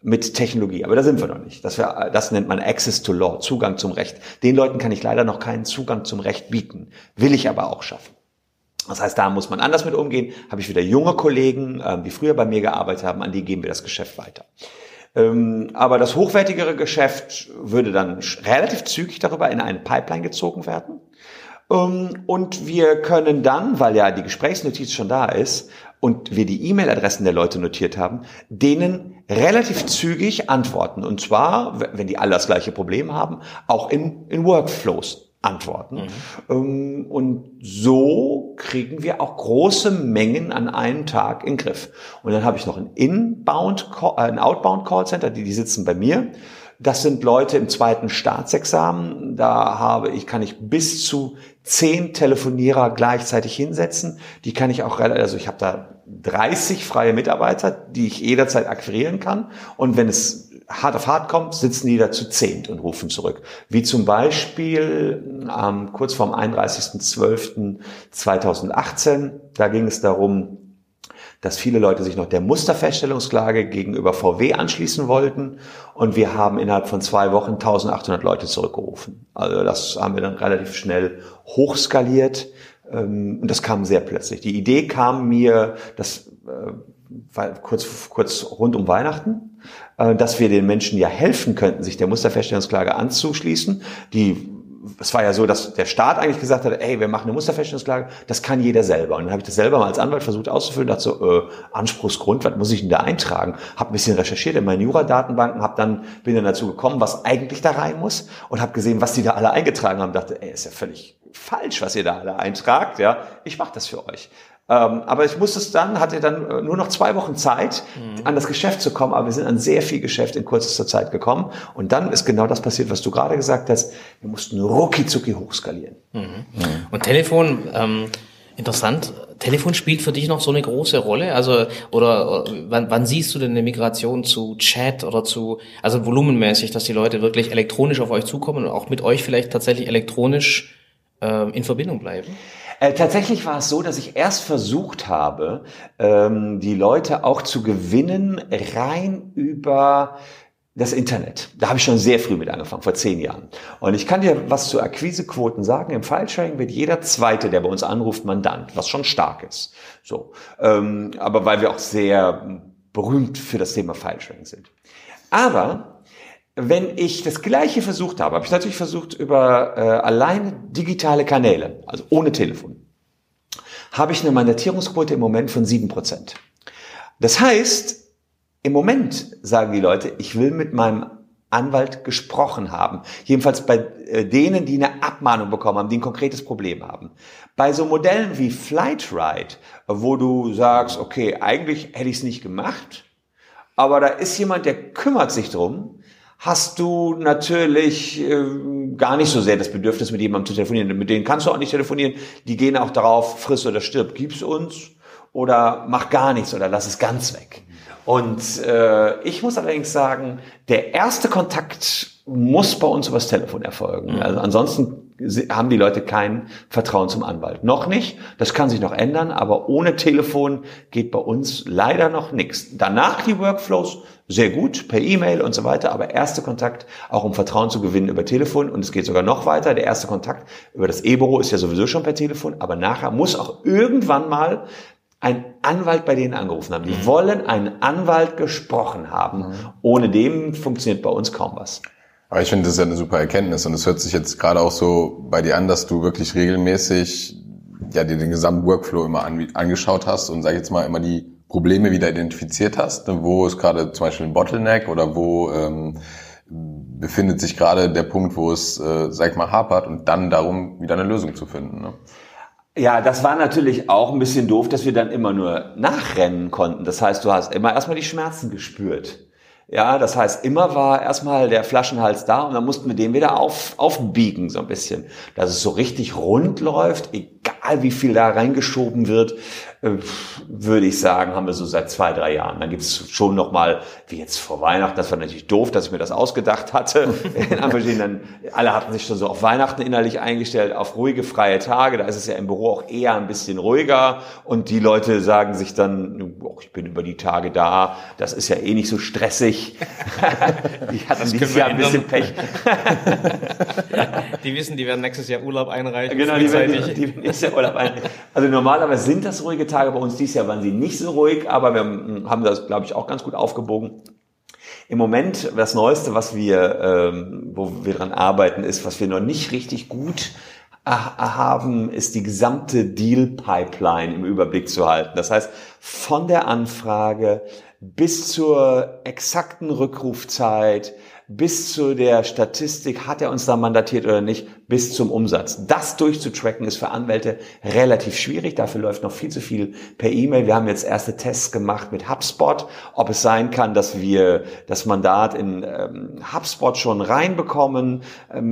mit Technologie, aber da sind wir noch nicht. Das nennt man Access to Law, Zugang zum Recht. Den Leuten kann ich leider noch keinen Zugang zum Recht bieten, will ich aber auch schaffen. Das heißt, da muss man anders mit umgehen. Habe ich wieder junge Kollegen, die früher bei mir gearbeitet haben, an die geben wir das Geschäft weiter. Aber das hochwertigere Geschäft würde dann relativ zügig darüber in eine Pipeline gezogen werden. Und wir können dann, weil ja die Gesprächsnotiz schon da ist und wir die E-Mail-Adressen der Leute notiert haben, denen relativ zügig antworten. Und zwar, wenn die alle das gleiche Problem haben, auch in Workflows antworten. Mhm. Und so kriegen wir auch große Mengen an einem Tag in den Griff. Und dann habe ich noch ein Outbound-Callcenter, die sitzen bei mir. Das sind Leute im 2. Staatsexamen. Da kann ich bis zu 10 Telefonierer gleichzeitig hinsetzen. Die kann ich auch, also ich habe da 30 freie Mitarbeiter, die ich jederzeit akquirieren kann. Und wenn es hart auf hart kommt, sitzen die da zu 10 und rufen zurück. Wie zum Beispiel kurz vorm 31.12.2018. Da ging es darum, dass viele Leute sich noch der Musterfeststellungsklage gegenüber VW anschließen wollten. Und wir haben innerhalb von 2 Wochen 1800 Leute zurückgerufen. Also das haben wir dann relativ schnell hochskaliert. Und das kam sehr plötzlich. Die Idee kam mir, das war kurz rund um Weihnachten, dass wir den Menschen ja helfen könnten, sich der Musterfeststellungsklage anzuschließen. Es war ja so, dass der Staat eigentlich gesagt hat, ey, wir machen eine Musterfeststellungsklage, das kann jeder selber. Und dann habe ich das selber mal als Anwalt versucht auszufüllen, dachte so, Anspruchsgrund, was muss ich denn da eintragen? Habe ein bisschen recherchiert in meinen Juradatenbanken, bin dann dazu gekommen, was eigentlich da rein muss und habe gesehen, was die da alle eingetragen haben. Dachte, ey, ist ja völlig falsch, was ihr da alle eintragt. Ja, ich mache das für euch. Aber ich musste es dann, hatte dann nur noch 2 Wochen Zeit, an das Geschäft zu kommen. Aber wir sind an sehr viel Geschäft in kürzester Zeit gekommen. Und dann ist genau das passiert, was du gerade gesagt hast. Wir mussten rucki-zucki hochskalieren. Mhm. Und Telefon, interessant. Telefon spielt für dich noch so eine große Rolle? Also, oder wann siehst du denn eine Migration zu Chat oder zu, also volumenmäßig, dass die Leute wirklich elektronisch auf euch zukommen und auch mit euch vielleicht tatsächlich elektronisch in Verbindung bleiben? Tatsächlich war es so, dass ich erst versucht habe, die Leute auch zu gewinnen, rein über das Internet. Da habe ich schon sehr früh mit angefangen, vor 10 Jahren. Und ich kann dir was zu Akquisequoten sagen. Im File-Sharing wird jeder Zweite, der bei uns anruft, Mandant, was schon stark ist. So, aber weil wir auch sehr berühmt für das Thema File-Sharing sind. Aber wenn ich das Gleiche versucht habe, habe ich natürlich versucht, über alleine digitale Kanäle, also ohne Telefon, habe ich eine Mandatierungsquote im Moment von 7%. Das heißt, im Moment sagen die Leute, ich will mit meinem Anwalt gesprochen haben. Jedenfalls bei denen, die eine Abmahnung bekommen haben, die ein konkretes Problem haben. Bei so Modellen wie Flightride, wo du sagst, okay, eigentlich hätte ich es nicht gemacht, aber da ist jemand, der kümmert sich drum, hast du natürlich gar nicht so sehr das Bedürfnis, mit jemandem zu telefonieren. Mit denen kannst du auch nicht telefonieren. Die gehen auch darauf, friss oder stirb, gib's uns oder mach gar nichts oder lass es ganz weg. Und ich muss allerdings sagen, der erste Kontakt muss bei uns übers Telefon erfolgen. Also ansonsten haben die Leute kein Vertrauen zum Anwalt. Noch nicht, das kann sich noch ändern, aber ohne Telefon geht bei uns leider noch nichts. Danach die Workflows sehr gut, per E-Mail und so weiter, aber erster Kontakt, auch um Vertrauen zu gewinnen, über Telefon, und es geht sogar noch weiter. Der erste Kontakt über das E-Büro ist ja sowieso schon per Telefon, aber nachher muss auch irgendwann mal ein Anwalt bei denen angerufen haben. Die wollen einen Anwalt gesprochen haben. Ohne dem funktioniert bei uns kaum was. Aber ich finde, das ist ja eine super Erkenntnis, und es hört sich jetzt gerade auch so bei dir an, dass du wirklich regelmäßig ja dir den gesamten Workflow immer angeschaut hast und, sag ich jetzt mal, immer die Probleme wieder identifiziert hast. Wo ist gerade zum Beispiel ein Bottleneck oder wo befindet sich gerade der Punkt, wo es, sag ich mal, hapert, und dann darum wieder eine Lösung zu finden, ne? Ja, das war natürlich auch ein bisschen doof, dass wir dann immer nur nachrennen konnten. Das heißt, du hast immer erstmal die Schmerzen gespürt. Ja, das heißt, immer war erstmal der Flaschenhals da, und dann mussten wir den wieder aufbiegen so ein bisschen, dass es so richtig rund läuft. Egal, wie viel da reingeschoben wird, würde ich sagen, haben wir so seit 2-3 Jahren. Dann gibt's schon nochmal, wie jetzt vor Weihnachten, das war natürlich doof, dass ich mir das ausgedacht hatte. Dann, alle hatten sich schon so auf Weihnachten innerlich eingestellt, auf ruhige, freie Tage. Da ist es ja im Büro auch eher ein bisschen ruhiger, und die Leute sagen sich dann, oh, ich bin über die Tage da, das ist ja eh nicht so stressig. Die hatten dieses Jahr ein bisschen Pech. Die wissen, die werden nächstes Jahr Urlaub einreichen. Genau, die werden nächstes Jahr Urlaub einreichen. Also normalerweise sind das ruhige Tage. Bei uns dieses Jahr waren sie nicht so ruhig, aber wir haben das, glaube ich, auch ganz gut aufgebogen. Im Moment, das Neueste, was wir, wo wir dran arbeiten, ist, was wir noch nicht richtig gut haben, ist die gesamte Deal-Pipeline im Überblick zu halten. Das heißt, von der Anfrage bis zur exakten Rückrufzeit, bis zu der Statistik, hat er uns da mandatiert oder nicht, bis zum Umsatz. Das durchzutracken ist für Anwälte relativ schwierig. Dafür läuft noch viel zu viel per E-Mail. Wir haben jetzt erste Tests gemacht mit HubSpot, ob es sein kann, dass wir das Mandat in HubSpot schon reinbekommen.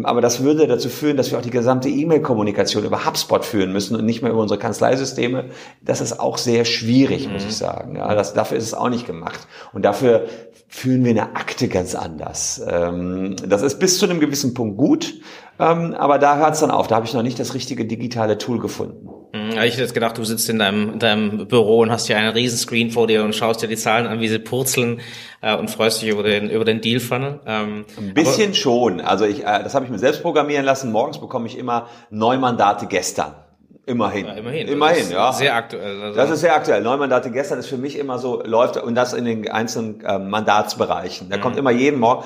Aber das würde dazu führen, dass wir auch die gesamte E-Mail-Kommunikation über HubSpot führen müssen und nicht mehr über unsere Kanzleisysteme. Das ist auch sehr schwierig, muss ich sagen. Ja, dafür ist es auch nicht gemacht. Und dafür führen wir eine Akte ganz anders. Das ist bis zu einem gewissen Punkt gut. Aber da hört es dann auf. Da habe ich noch nicht das richtige digitale Tool gefunden. Ich hätte jetzt gedacht, du sitzt in deinem Büro und hast hier einen Riesenscreen vor dir und schaust dir die Zahlen an, wie sie purzeln, und freust dich über den Deal-Funnel. Ein bisschen schon. Also das habe ich mir selbst programmieren lassen. Morgens bekomme ich immer 9 Mandate gestern. Immerhin. Ja, immerhin, ja. Sehr aktuell. Also das ist sehr aktuell. 9 Mandate gestern ist für mich immer so, läuft, und das in den einzelnen Mandatsbereichen. Da kommt immer jeden Morgen.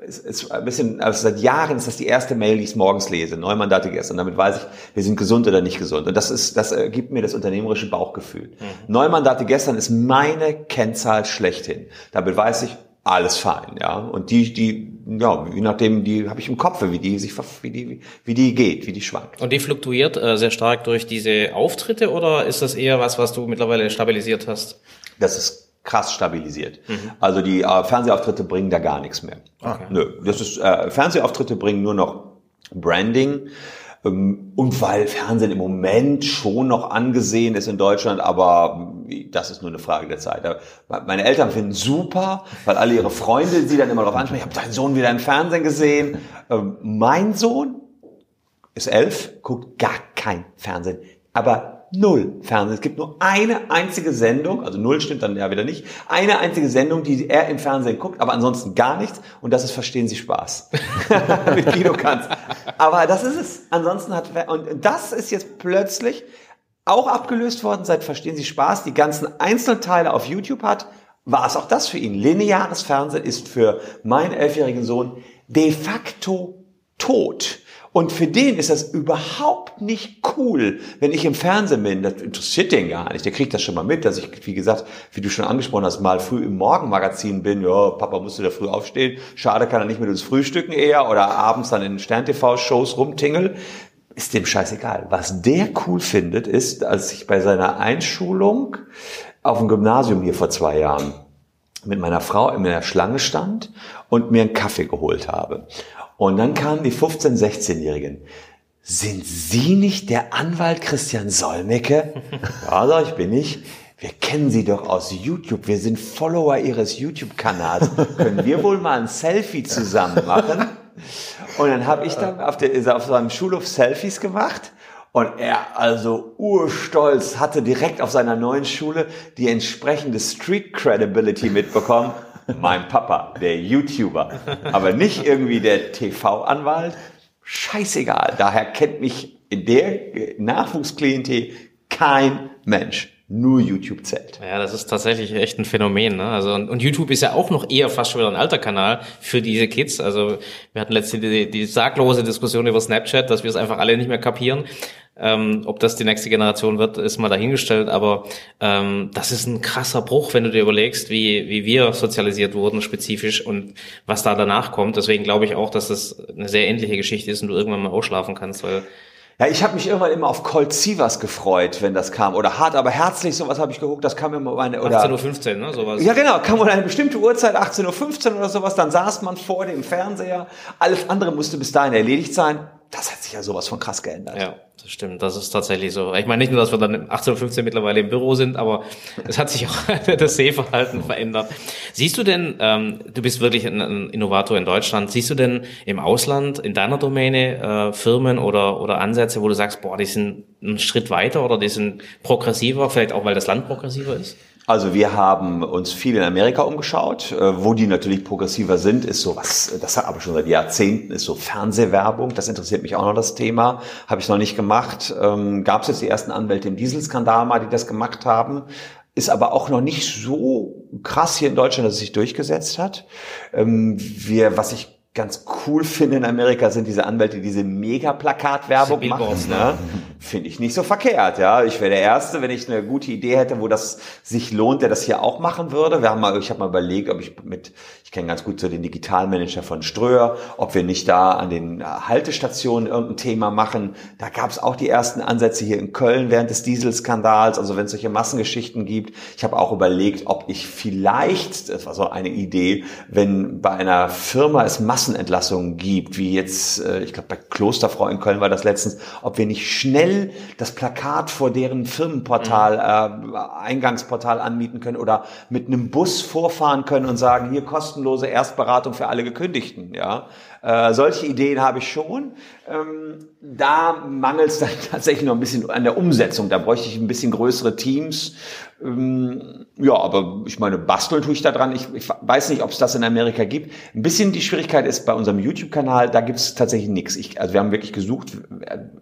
Ist ein bisschen, also seit Jahren ist das die erste Mail, die ich morgens lese. 9 Mandate gestern. Und damit weiß ich, wir sind gesund oder nicht gesund. Und das gibt mir das unternehmerische Bauchgefühl. 9 Mandate gestern ist meine Kennzahl schlechthin. Damit weiß ich, alles fein, ja. Und die, je nachdem, die habe ich im Kopf, wie die schwankt. Und die fluktuiert sehr stark durch diese Auftritte, oder ist das eher was du mittlerweile stabilisiert hast? Das ist krass stabilisiert. Mhm. Also die Fernsehauftritte bringen da gar nichts mehr. Okay. Nö, das ist Fernsehauftritte bringen nur noch Branding. Und weil Fernsehen im Moment schon noch angesehen ist in Deutschland, aber das ist nur eine Frage der Zeit. Meine Eltern finden es super, weil alle ihre Freunde sie dann immer darauf ansprechen, ich habe deinen Sohn wieder im Fernsehen gesehen. Mein Sohn ist 11, guckt gar kein Fernsehen, aber 0 Fernsehen. Es gibt nur eine einzige Sendung, also 0 stimmt dann ja wieder nicht, eine einzige Sendung, die er im Fernsehen guckt, aber ansonsten gar nichts, und das ist Verstehen Sie Spaß mit Guido Kanz. Aber das ist es. Ansonsten und das ist jetzt plötzlich auch abgelöst worden, seit Verstehen Sie Spaß die ganzen Einzelteile auf YouTube hat, war es auch das für ihn. Lineares Fernsehen ist für meinen 11-jährigen Sohn de facto tot. Und für den ist das überhaupt nicht cool, wenn ich im Fernsehen bin. Das interessiert den gar nicht. Der kriegt das schon mal mit, dass ich, wie gesagt, wie du schon angesprochen hast, mal früh im Morgenmagazin bin. Ja, Papa musste da früh aufstehen. Schade, kann er nicht mit uns frühstücken eher. Oder abends dann in Stern-TV-Shows rumtingeln. Ist dem scheißegal. Was der cool findet, ist, als ich bei seiner Einschulung auf dem Gymnasium hier vor 2 Jahren mit meiner Frau in der Schlange stand und mir einen Kaffee geholt habe. Und dann kamen die 15-, 16-Jährigen. Sind Sie nicht der Anwalt Christian Solmecke? Ja, sag ich, bin ich. Wir kennen Sie doch aus YouTube. Wir sind Follower Ihres YouTube-Kanals. Können wir wohl mal ein Selfie zusammen machen? Und dann habe ich dann auf seinem Schulhof Selfies gemacht. Und er, also urstolz, hatte direkt auf seiner neuen Schule die entsprechende Street-Credibility mitbekommen. Mein Papa, der YouTuber, aber nicht irgendwie der TV-Anwalt. Scheißegal, daher kennt mich in der Nachwuchsklientel kein Mensch. Nur YouTube zählt. Ja, das ist tatsächlich echt ein Phänomen, ne? Also, und YouTube ist ja auch noch eher fast schon wieder ein alter Kanal für diese Kids. Also, wir hatten letztens die saglose Diskussion über Snapchat, dass wir es einfach alle nicht mehr kapieren. Ob das die nächste Generation wird, ist mal dahingestellt, aber das ist ein krasser Bruch, wenn du dir überlegst, wie wir sozialisiert wurden spezifisch und was da danach kommt. Deswegen glaube ich auch, dass das eine sehr ähnliche Geschichte ist und du irgendwann mal ausschlafen kannst, weil ja, ich habe mich irgendwann immer auf Colt Sievers gefreut, wenn das kam. Oder Hart, aber herzlich, sowas habe ich geguckt, das kam immer um eine... 18.15 Uhr, ne, sowas. Ja, genau, kam um eine bestimmte Uhrzeit, 18.15 Uhr oder sowas, dann saß man vor dem Fernseher. Alles andere musste bis dahin erledigt sein. Das hat sich ja sowas von krass geändert. Ja, das stimmt, das ist tatsächlich so. Ich meine nicht nur, dass wir dann 18.15 Uhr mittlerweile im Büro sind, aber es hat sich auch das Sehverhalten verändert. Siehst du denn, du bist wirklich ein Innovator in Deutschland, siehst du denn im Ausland, in deiner Domäne, Firmen oder Ansätze, wo du sagst, boah, die sind einen Schritt weiter oder die sind progressiver, vielleicht auch, weil das Land progressiver ist? Also wir haben uns viel in Amerika umgeschaut, wo die natürlich progressiver sind, ist sowas, das hat aber schon seit Jahrzehnten, ist so Fernsehwerbung, das interessiert mich auch noch, das Thema, habe ich noch nicht gemacht, gab es jetzt die ersten Anwälte im Dieselskandal mal, die das gemacht haben, ist aber auch noch nicht so krass hier in Deutschland, dass es sich durchgesetzt hat. Was ich ganz cool finde in Amerika, sind diese Anwälte, die diese Mega-Plakat-Werbung machen, ne? Finde ich nicht so verkehrt, ja. Ich wäre der Erste, wenn ich eine gute Idee hätte, wo das sich lohnt, der das hier auch machen würde. Ich habe mal überlegt, ob ich kenne ganz gut so den Digitalmanager von Ströer, ob wir nicht da an den Haltestationen irgendein Thema machen. Da gab es auch die ersten Ansätze hier in Köln während des Dieselskandals, also wenn es solche Massengeschichten gibt. Ich habe auch überlegt, ob ich vielleicht, das war so eine Idee, wenn bei einer Firma es Massenentlassungen gibt, wie jetzt, ich glaube bei Klosterfrau in Köln war das letztens, ob wir nicht schnell das Plakat vor deren Firmenportal, Eingangsportal anmieten können oder mit einem Bus vorfahren können und sagen, hier kostenlose Erstberatung für alle Gekündigten, ja. Solche Ideen habe ich schon. Da mangelt es dann tatsächlich noch ein bisschen an der Umsetzung. Da bräuchte ich ein bisschen größere Teams. Ja, aber ich meine, basteln tue ich da dran. Ich weiß nicht, ob es das in Amerika gibt. Ein bisschen die Schwierigkeit ist bei unserem YouTube-Kanal, da gibt es tatsächlich nichts. Wir haben wirklich gesucht.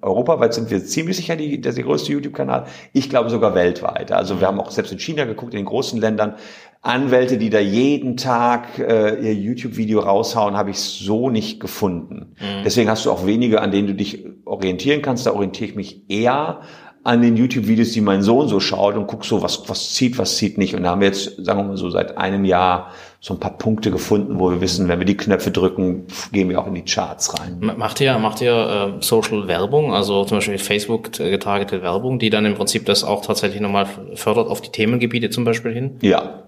Europaweit sind wir ziemlich sicher der größte YouTube-Kanal. Ich glaube sogar weltweit. Also wir haben auch selbst in China geguckt, in den großen Ländern. Anwälte, die da jeden Tag ihr YouTube-Video raushauen, habe ich so nicht gefunden. Mhm. Deswegen hast du auch wenige, an denen du dich orientieren kannst. Da orientiere ich mich eher an den YouTube-Videos, die mein Sohn so schaut und guck so, was zieht nicht. Und da haben wir jetzt, sagen wir mal so, seit einem Jahr so ein paar Punkte gefunden, wo wir wissen, wenn wir die Knöpfe drücken, gehen wir auch in die Charts rein. Macht ihr Social Werbung, also zum Beispiel Facebook getargetete Werbung, die dann im Prinzip das auch tatsächlich nochmal fördert auf die Themengebiete zum Beispiel hin? Ja.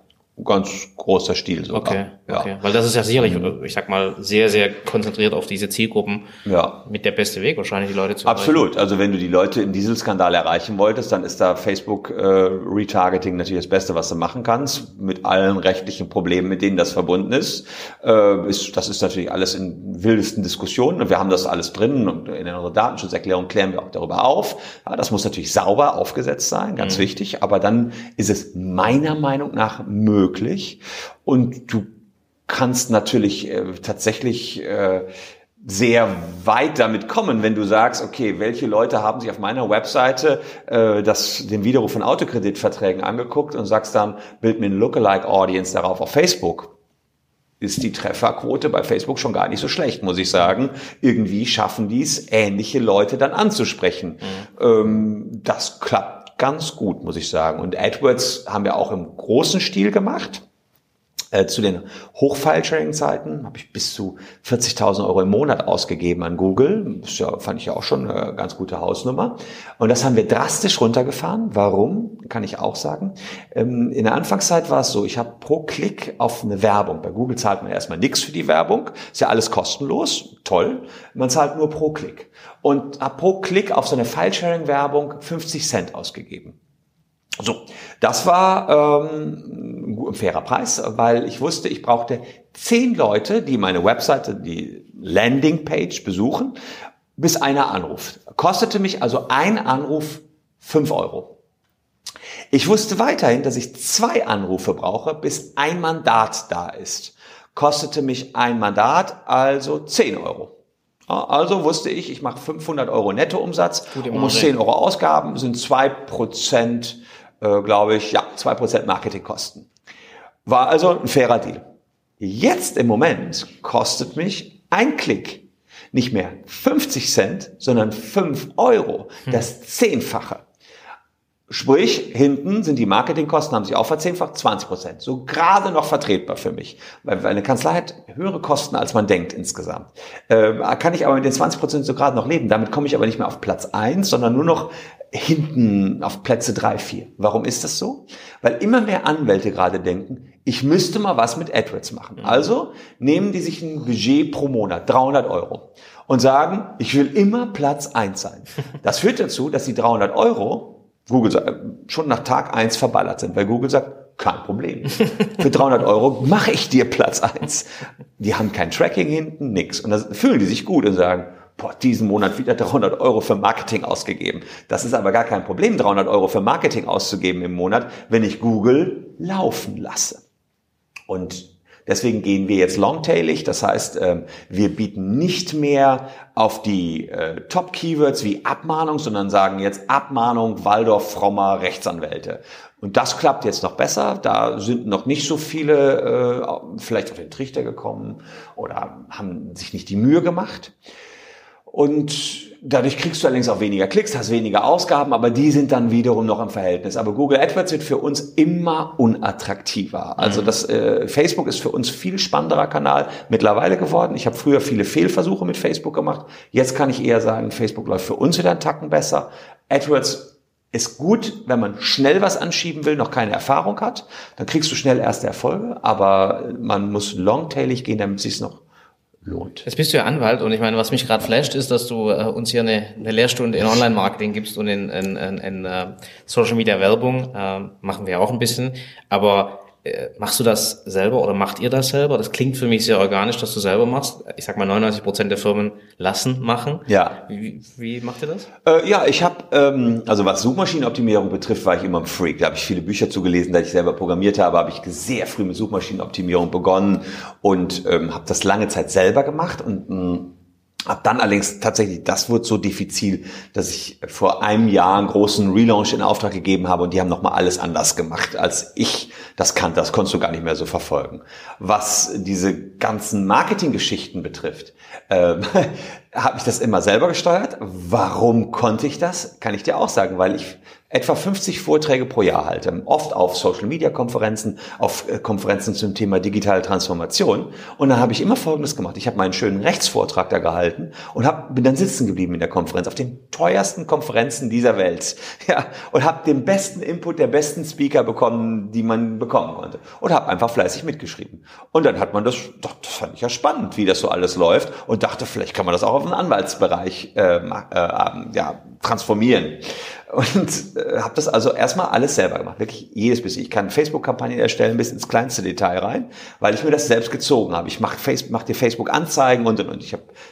Ganz großer Stil sogar. Okay, ja. Okay. Weil das ist ja sicherlich, ich sag mal, sehr, sehr konzentriert auf diese Zielgruppen. Ja. Mit der beste Weg wahrscheinlich, die Leute zu erreichen. Absolut. Also wenn du die Leute im Dieselskandal erreichen wolltest, dann ist da Facebook Retargeting natürlich das Beste, was du machen kannst. Mit allen rechtlichen Problemen, mit denen das verbunden ist. Das ist natürlich alles in wildesten Diskussionen. Und wir haben das alles drin. Und in unserer Datenschutzerklärung klären wir auch darüber auf. Ja, das muss natürlich sauber aufgesetzt sein, ganz wichtig. Aber dann ist es meiner Meinung nach möglich. Und du kannst natürlich tatsächlich sehr weit damit kommen, wenn du sagst, okay, welche Leute haben sich auf meiner Webseite den Widerruf von Autokreditverträgen angeguckt und sagst dann, bild mir eine Lookalike-Audience darauf auf Facebook. Ist die Trefferquote bei Facebook schon gar nicht so schlecht, muss ich sagen. Irgendwie schaffen die es, ähnliche Leute dann anzusprechen. Mhm. Das klappt ganz gut, muss ich sagen. Und AdWords haben wir auch im großen Stil gemacht. Zu den Hochfile-Sharing-Zeiten habe ich bis zu 40.000 Euro im Monat ausgegeben an Google. Das fand ich ja auch schon eine ganz gute Hausnummer. Und das haben wir drastisch runtergefahren. Warum? Kann ich auch sagen. In der Anfangszeit war es so, ich habe pro Klick auf eine Werbung. Bei Google zahlt man erstmal nichts für die Werbung. Ist ja alles kostenlos. Toll. Man zahlt nur pro Klick. Und habe pro Klick auf so eine File-Sharing-Werbung 50 Cent ausgegeben. So, das war ein fairer Preis, weil ich wusste, ich brauchte 10 Leute, die meine Webseite, die Landingpage besuchen, bis einer anruft. Kostete mich also ein Anruf 5 Euro. Ich wusste weiterhin, dass ich 2 Anrufe brauche, bis ein Mandat da ist. Kostete mich ein Mandat, also 10 Euro. Also wusste ich, ich mache 500 Euro Nettoumsatz und muss 10 Euro Ausgaben, sind 2%... glaube ich, ja, 2% Marketingkosten. War also ein fairer Deal. Jetzt im Moment kostet mich ein Klick nicht mehr 50 Cent, sondern 5 Euro, das 10-fache. Sprich, hinten sind die Marketingkosten, haben sich auch verzehnfacht, 20%. So gerade noch vertretbar für mich. Weil eine Kanzlei hat höhere Kosten, als man denkt insgesamt. Kann ich aber mit den 20% so gerade noch leben. Damit komme ich aber nicht mehr auf Platz 1, sondern nur noch hinten auf Plätze 3, 4. Warum ist das so? Weil immer mehr Anwälte gerade denken, ich müsste mal was mit AdWords machen. Also nehmen die sich ein Budget pro Monat, 300 Euro, und sagen, ich will immer Platz 1 sein. Das führt dazu, dass die 300 Euro, Google sagt, schon nach Tag 1 verballert sind, weil Google sagt, kein Problem. Für 300 Euro mache ich dir Platz 1. Die haben kein Tracking hinten, nix. Und das fühlen die sich gut und sagen, boah, diesen Monat wieder 300 Euro für Marketing ausgegeben. Das ist aber gar kein Problem, 300 Euro für Marketing auszugeben im Monat, wenn ich Google laufen lasse. Und deswegen gehen wir jetzt longtailig, das heißt, wir bieten nicht mehr auf die Top-Keywords wie Abmahnung, sondern sagen jetzt Abmahnung, Waldorf Frommer, Rechtsanwälte. Und das klappt jetzt noch besser, da sind noch nicht so viele vielleicht auf den Trichter gekommen oder haben sich nicht die Mühe gemacht. Und dadurch kriegst du allerdings auch weniger Klicks, hast weniger Ausgaben, aber die sind dann wiederum noch im Verhältnis. Aber Google AdWords wird für uns immer unattraktiver. Also das Facebook ist für uns viel spannenderer Kanal mittlerweile geworden. Ich habe früher viele Fehlversuche mit Facebook gemacht. Jetzt kann ich eher sagen, Facebook läuft für uns wieder einen Tacken besser. AdWords ist gut, wenn man schnell was anschieben will, noch keine Erfahrung hat. Dann kriegst du schnell erste Erfolge, aber man muss longtailig gehen, damit es sich noch lohnt. Jetzt bist du ja Anwalt und ich meine, was mich gerade flasht, ist, dass du uns hier eine Lehrstunde in Online-Marketing gibst und in Social-Media-Werbung. Machen wir auch ein bisschen. Aber machst du das selber oder macht ihr das selber? Das klingt für mich sehr organisch, dass du selber machst. Ich sag mal, 99% der Firmen lassen machen. Ja. Wie macht ihr das? Ich habe, also was Suchmaschinenoptimierung betrifft, war ich immer ein Freak. Da habe ich viele Bücher zugelesen, da ich selber programmiert habe, habe ich sehr früh mit Suchmaschinenoptimierung begonnen und habe das lange Zeit selber gemacht und ab dann allerdings tatsächlich, das wurde so diffizil, dass ich vor einem Jahr einen großen Relaunch in Auftrag gegeben habe und die haben nochmal alles anders gemacht, als ich das kannte. Das konntest du gar nicht mehr so verfolgen. Was diese ganzen Marketinggeschichten betrifft, Habe ich das immer selber gesteuert? Warum konnte ich das? Kann ich dir auch sagen, weil ich etwa 50 Vorträge pro Jahr halte, oft auf Social-Media-Konferenzen, auf Konferenzen zum Thema digitale Transformation. Und da habe ich immer Folgendes gemacht. Ich habe meinen schönen Rechtsvortrag da gehalten und bin dann sitzen geblieben in der Konferenz, auf den teuersten Konferenzen dieser Welt. Ja, und habe den besten Input der besten Speaker bekommen, die man bekommen konnte. Und habe einfach fleißig mitgeschrieben. Und dann hat man das fand ich ja spannend, wie das so alles läuft. Und dachte, vielleicht kann man das auch auf den Anwaltsbereich transformieren. Und habe das also erstmal alles selber gemacht, wirklich jedes bisschen. Ich kann Facebook-Kampagnen erstellen bis ins kleinste Detail rein, weil ich mir das selbst gezogen habe. Ich mache dir Facebook-Anzeigen und. Wir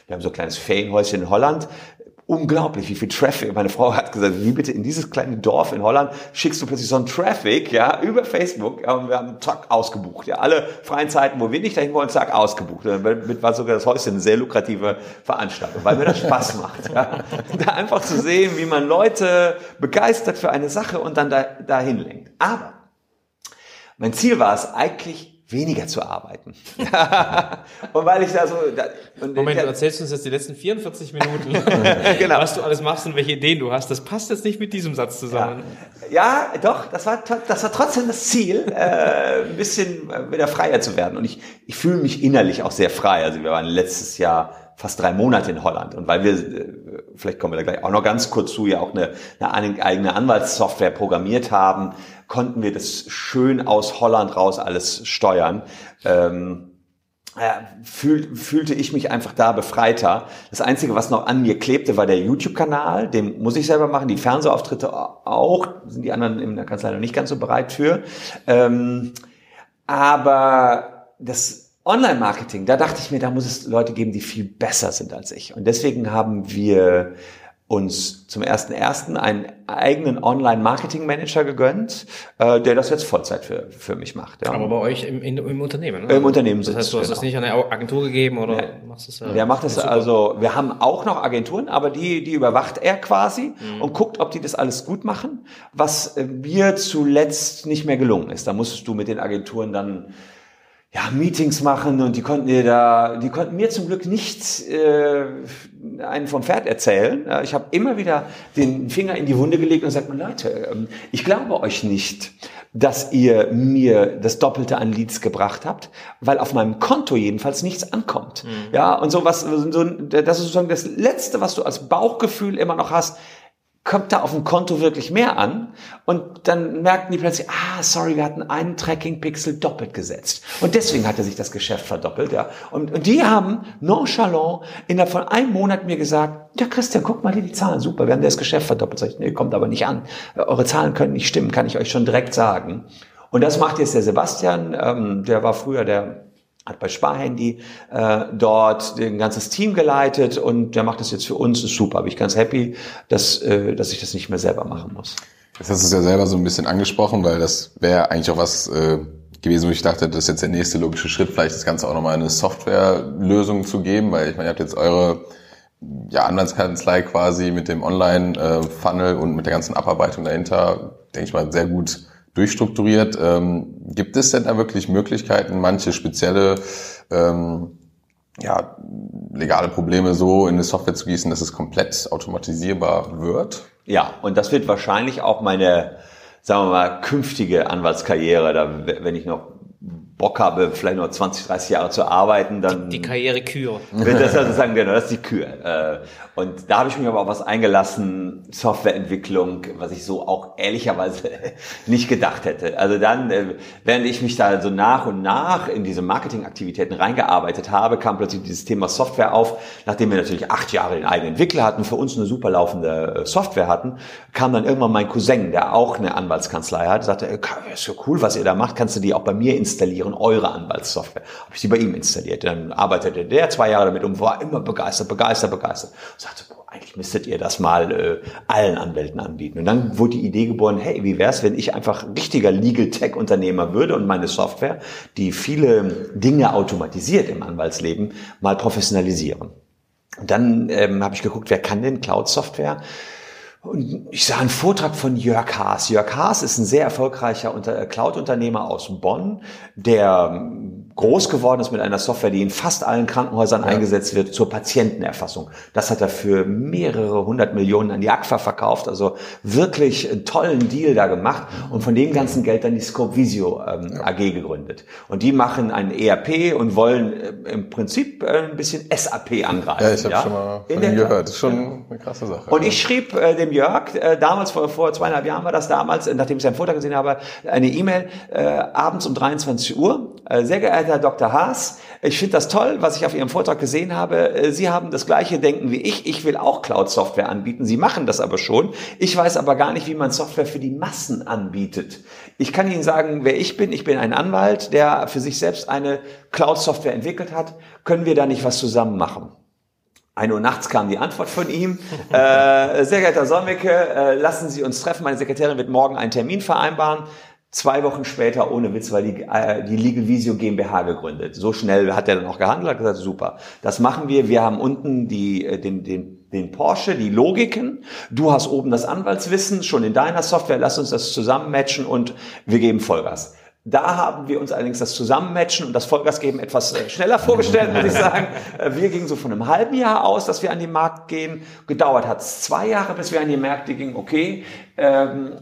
haben so ein kleines Ferienhäuschen in Holland. Unglaublich, wie viel Traffic. Meine Frau hat gesagt, wie bitte in dieses kleine Dorf in Holland schickst du plötzlich so einen Traffic, ja, über Facebook. Ja, wir haben zack ausgebucht. Ja, alle freien Zeiten, wo wir nicht dahin wollen, zack ausgebucht. Und damit war sogar das Häuschen eine sehr lukrative Veranstaltung, weil mir das Spaß macht. Ja. Da einfach zu sehen, wie man Leute begeistert für eine Sache und dann dahin lenkt. Aber mein Ziel war es eigentlich, weniger zu arbeiten. Und weil ich da so... Moment, du erzählst uns jetzt die letzten 44 Minuten, genau, was du alles machst und welche Ideen du hast. Das passt jetzt nicht mit diesem Satz zusammen. Ja, ja doch, das war trotzdem das Ziel, ein bisschen wieder freier zu werden. Und ich fühle mich innerlich auch sehr frei. Also wir waren letztes Jahr fast 3 Monate in Holland. Und weil wir, vielleicht kommen wir da gleich auch noch ganz kurz zu, ja auch eine eigene Anwaltssoftware programmiert haben, konnten wir das schön aus Holland raus alles steuern. Fühlte ich mich einfach da befreiter. Das Einzige, was noch an mir klebte, war der YouTube-Kanal. Den muss ich selber machen. Die Fernsehauftritte auch. Sind die anderen in der Kanzlei noch nicht ganz so bereit für. Aber das Online-Marketing, da dachte ich mir, da muss es Leute geben, die viel besser sind als ich. Und deswegen haben wir uns zum 1.1. einen eigenen Online-Marketing-Manager gegönnt, der das jetzt Vollzeit für mich macht. Ja. Aber bei euch im Unternehmen? Ne? Im Unternehmen sitzt. Das heißt, du hast es nicht an eine Agentur gegeben oder machst es? Der macht das, also wir haben auch noch Agenturen, aber die überwacht er quasi und guckt, ob die das alles gut machen, was mir zuletzt nicht mehr gelungen ist. Da musstest du mit den Agenturen dann Meetings machen und die konnten mir zum Glück nicht einen vom Pferd erzählen. Ich habe immer wieder den Finger in die Wunde gelegt und gesagt, Leute, ich glaube euch nicht, dass ihr mir das Doppelte an Leads gebracht habt, weil auf meinem Konto jedenfalls nichts ankommt. Mhm. Ja, und das ist sozusagen das Letzte, was du als Bauchgefühl immer noch hast. Kommt da auf dem Konto wirklich mehr an? Und dann merkten die plötzlich, sorry, wir hatten einen Tracking-Pixel doppelt gesetzt. Und deswegen hatte sich das Geschäft verdoppelt, ja. Und die haben nonchalant innerhalb von einem Monat mir gesagt, ja, Christian, guck mal hier die Zahlen, super, wir haben das Geschäft verdoppelt. Sag ich, nee, kommt aber nicht an. Eure Zahlen können nicht stimmen, kann ich euch schon direkt sagen. Und das macht jetzt der Sebastian, der war früher hat bei Sparhandy dort ein ganzes Team geleitet und der macht das jetzt für uns, ist super. Bin ich ganz happy, dass ich das nicht mehr selber machen muss. Das hast du ja selber so ein bisschen angesprochen, weil das wäre eigentlich auch was gewesen, wo ich dachte, das ist jetzt der nächste logische Schritt, vielleicht das Ganze auch nochmal eine Softwarelösung zu geben, weil ich meine, ihr habt jetzt eure Anwaltskanzlei quasi mit dem Online-Funnel und mit der ganzen Abarbeitung dahinter, denke ich mal, sehr gut durchstrukturiert. Gibt es denn da wirklich Möglichkeiten, manche spezielle legale Probleme so in eine Software zu gießen, dass es komplett automatisierbar wird? Ja, und das wird wahrscheinlich auch meine, sagen wir mal, künftige Anwaltskarriere, da, wenn ich noch Bock habe, vielleicht noch 20, 30 Jahre zu arbeiten, dann... Die Karrierekür. Das ist also sagen, genau, das ist die Kür. Und da habe ich mich aber auch was eingelassen, Softwareentwicklung, was ich so auch ehrlicherweise nicht gedacht hätte. Also dann, während ich mich da so nach und nach in diese Marketingaktivitäten reingearbeitet habe, kam plötzlich dieses Thema Software auf. Nachdem wir natürlich 8 Jahre den eigenen Entwickler hatten, für uns eine super laufende Software hatten, kam dann irgendwann mein Cousin, der auch eine Anwaltskanzlei hat, sagte, ist ja cool, was ihr da macht, kannst du die auch bei mir installieren? Eure Anwaltssoftware. Habe ich die bei ihm installiert. Dann arbeitete der 2 Jahre damit und war immer begeistert. Und sagte, eigentlich müsstet ihr das mal allen Anwälten anbieten. Und dann wurde die Idee geboren, hey, wie wär's, wenn ich einfach richtiger Legal-Tech-Unternehmer würde und meine Software, die viele Dinge automatisiert im Anwaltsleben, mal professionalisieren. Und dann habe ich geguckt, wer kann denn Cloud-Software? Und ich sah einen Vortrag von Jörg Haas. Jörg Haas ist ein sehr erfolgreicher Cloud-Unternehmer aus Bonn, der groß geworden ist mit einer Software, die in fast allen Krankenhäusern eingesetzt wird zur Patientenerfassung. Das hat er für mehrere 100 Millionen an die ACFA verkauft, also wirklich einen tollen Deal da gemacht und von dem ganzen Geld dann die Scope Visio AG gegründet. Und die machen ein ERP und wollen im Prinzip ein bisschen SAP angreifen. Ja, ich habe schon mal von dem gehört. Das ist schon eine krasse Sache. Und ich schrieb dem Jörg, damals vor 2,5 Jahren war das damals, nachdem ich seinen Vortrag gesehen habe, eine E-Mail abends um 23 Uhr. Sehr geehrter Herr Dr. Haas, ich finde das toll, was ich auf Ihrem Vortrag gesehen habe. Sie haben das gleiche Denken wie ich. Ich will auch Cloud-Software anbieten. Sie machen das aber schon. Ich weiß aber gar nicht, wie man Software für die Massen anbietet. Ich kann Ihnen sagen, wer ich bin. Ich bin ein Anwalt, der für sich selbst eine Cloud-Software entwickelt hat. Können wir da nicht was zusammen machen? 1 Uhr nachts kam die Antwort von ihm. Sehr geehrter Herr Solmecke, lassen Sie uns treffen. Meine Sekretärin wird morgen einen Termin vereinbaren. 2 Wochen später, ohne Witz, war die Legal Visio GmbH gegründet. So schnell hat er dann auch gehandelt, hat gesagt, super, das machen wir. Wir haben unten den Porsche, die Logiken. Du hast oben das Anwaltswissen, schon in deiner Software. Lass uns das zusammenmatchen und wir geben Vollgas. Da haben wir uns allerdings das Zusammenmatchen und das Vollgas geben etwas schneller vorgestellt, muss ich sagen. Wir gingen so von einem halben Jahr aus, dass wir an den Markt gehen. Gedauert hat es 2 Jahre, bis wir an die Märkte gingen. Okay,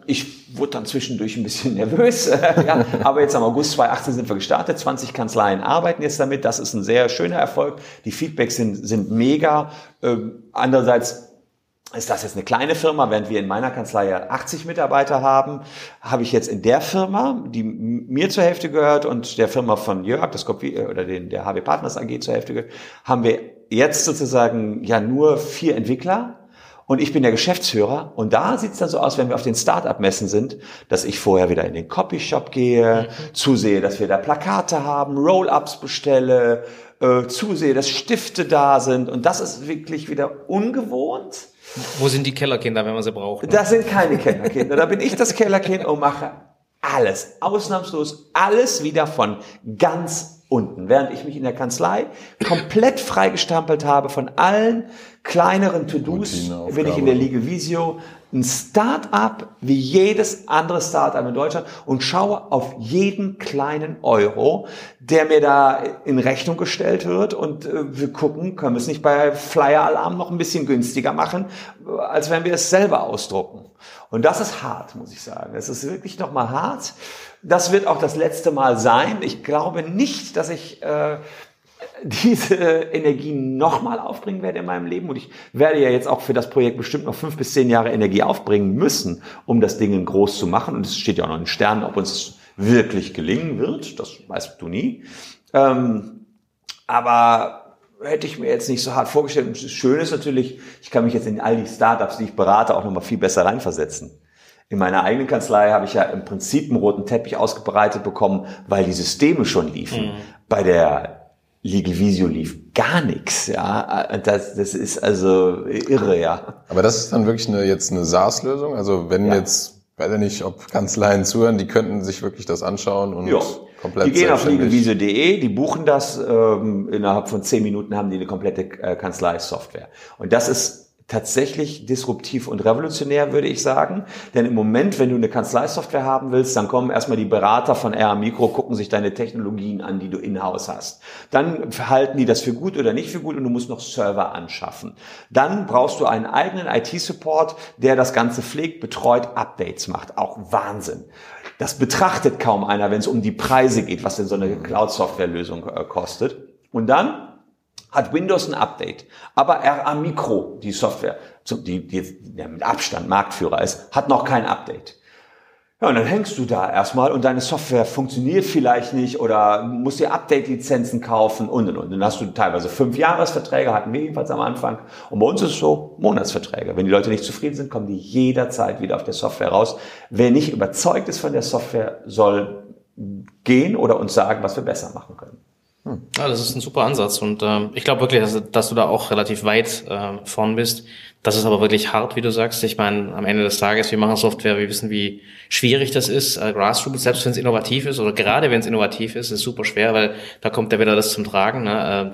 ich wurde dann zwischendurch ein bisschen nervös. Ja, aber jetzt am August 2018 sind wir gestartet. 20 Kanzleien arbeiten jetzt damit. Das ist ein sehr schöner Erfolg. Die Feedbacks sind mega. Andererseits ist das jetzt eine kleine Firma, während wir in meiner Kanzlei ja 80 Mitarbeiter haben, habe ich jetzt in der Firma, die mir zur Hälfte gehört und der Firma von Jörg, das oder der HW Partners AG zur Hälfte gehört, haben wir jetzt sozusagen ja nur 4 Entwickler und ich bin der Geschäftsführer und da sieht es dann so aus, wenn wir auf den Start-up-Messen sind, dass ich vorher wieder in den Copyshop gehe, zusehe, dass wir da Plakate haben, Roll-ups bestelle, zusehe, dass Stifte da sind und das ist wirklich wieder ungewohnt. Wo sind die Kellerkinder, wenn man sie braucht? Ne? Das sind keine Kellerkinder. Da bin ich das Kellerkind und mache alles, ausnahmslos alles wieder von ganz unten. Während ich mich in der Kanzlei komplett freigestampelt habe von allen kleineren To-Dos, bin ich in der Legal Visio ein Start-up wie jedes andere Start-up in Deutschland und schaue auf jeden kleinen Euro, der mir da in Rechnung gestellt wird und wir gucken, können wir es nicht bei Flyer Alarm noch ein bisschen günstiger machen, als wenn wir es selber ausdrucken. Und das ist hart, muss ich sagen. Es ist wirklich nochmal hart. Das wird auch das letzte Mal sein. Ich glaube nicht, dass ich diese Energie nochmal aufbringen werde in meinem Leben. Und ich werde ja jetzt auch für das Projekt bestimmt noch 5 bis 10 Jahre Energie aufbringen müssen, um das Ding groß zu machen. Und es steht ja auch noch in Sternen, ob uns wirklich gelingen wird. Das weißt du nie. Aber hätte ich mir jetzt nicht so hart vorgestellt. Und das Schöne ist natürlich, ich kann mich jetzt in all die Startups, die ich berate, auch nochmal viel besser reinversetzen. In meiner eigenen Kanzlei habe ich ja im Prinzip einen roten Teppich ausgebreitet bekommen, weil die Systeme schon liefen. Mhm. Bei der Legal Visio lief gar nichts, ja. Das ist also irre, ja. Aber das ist dann wirklich jetzt eine SaaS-Lösung? Also wenn jetzt, weiß ich nicht, ob Kanzleien zuhören, die könnten sich wirklich das anschauen und komplett. Die gehen auf legalvisio.de, die buchen das, innerhalb von 10 Minuten haben die eine komplette Kanzlei-Software. Und das ist tatsächlich disruptiv und revolutionär, würde ich sagen. Denn im Moment, wenn du eine Kanzleisoftware haben willst, dann kommen erstmal die Berater von RA-MICRO, gucken sich deine Technologien an, die du in-house hast. Dann halten die das für gut oder nicht für gut und du musst noch Server anschaffen. Dann brauchst du einen eigenen IT-Support, der das Ganze pflegt, betreut, Updates macht. Auch Wahnsinn. Das betrachtet kaum einer, wenn es um die Preise geht, was denn so eine Cloud-Software-Lösung kostet. Und dann hat Windows ein Update, aber RA-MICRO, die Software, die mit Abstand Marktführer ist, hat noch kein Update. Ja, und dann hängst du da erstmal und deine Software funktioniert vielleicht nicht oder musst dir Update-Lizenzen kaufen und. Dann hast du teilweise 5-Jahres-Verträge, hatten wir jedenfalls am Anfang. Und bei uns ist es so, Monatsverträge. Wenn die Leute nicht zufrieden sind, kommen die jederzeit wieder auf der Software raus. Wer nicht überzeugt ist von der Software, soll gehen oder uns sagen, was wir besser machen können. Ja, das ist ein super Ansatz und ich glaube wirklich, dass du da auch relativ weit vorn bist. Das ist aber wirklich hart, wie du sagst. Ich meine, am Ende des Tages, wir machen Software, wir wissen, wie schwierig das ist. Grassroots, selbst wenn es innovativ ist oder gerade wenn es innovativ ist, ist super schwer, weil da kommt ja wieder das zum Tragen. Ne?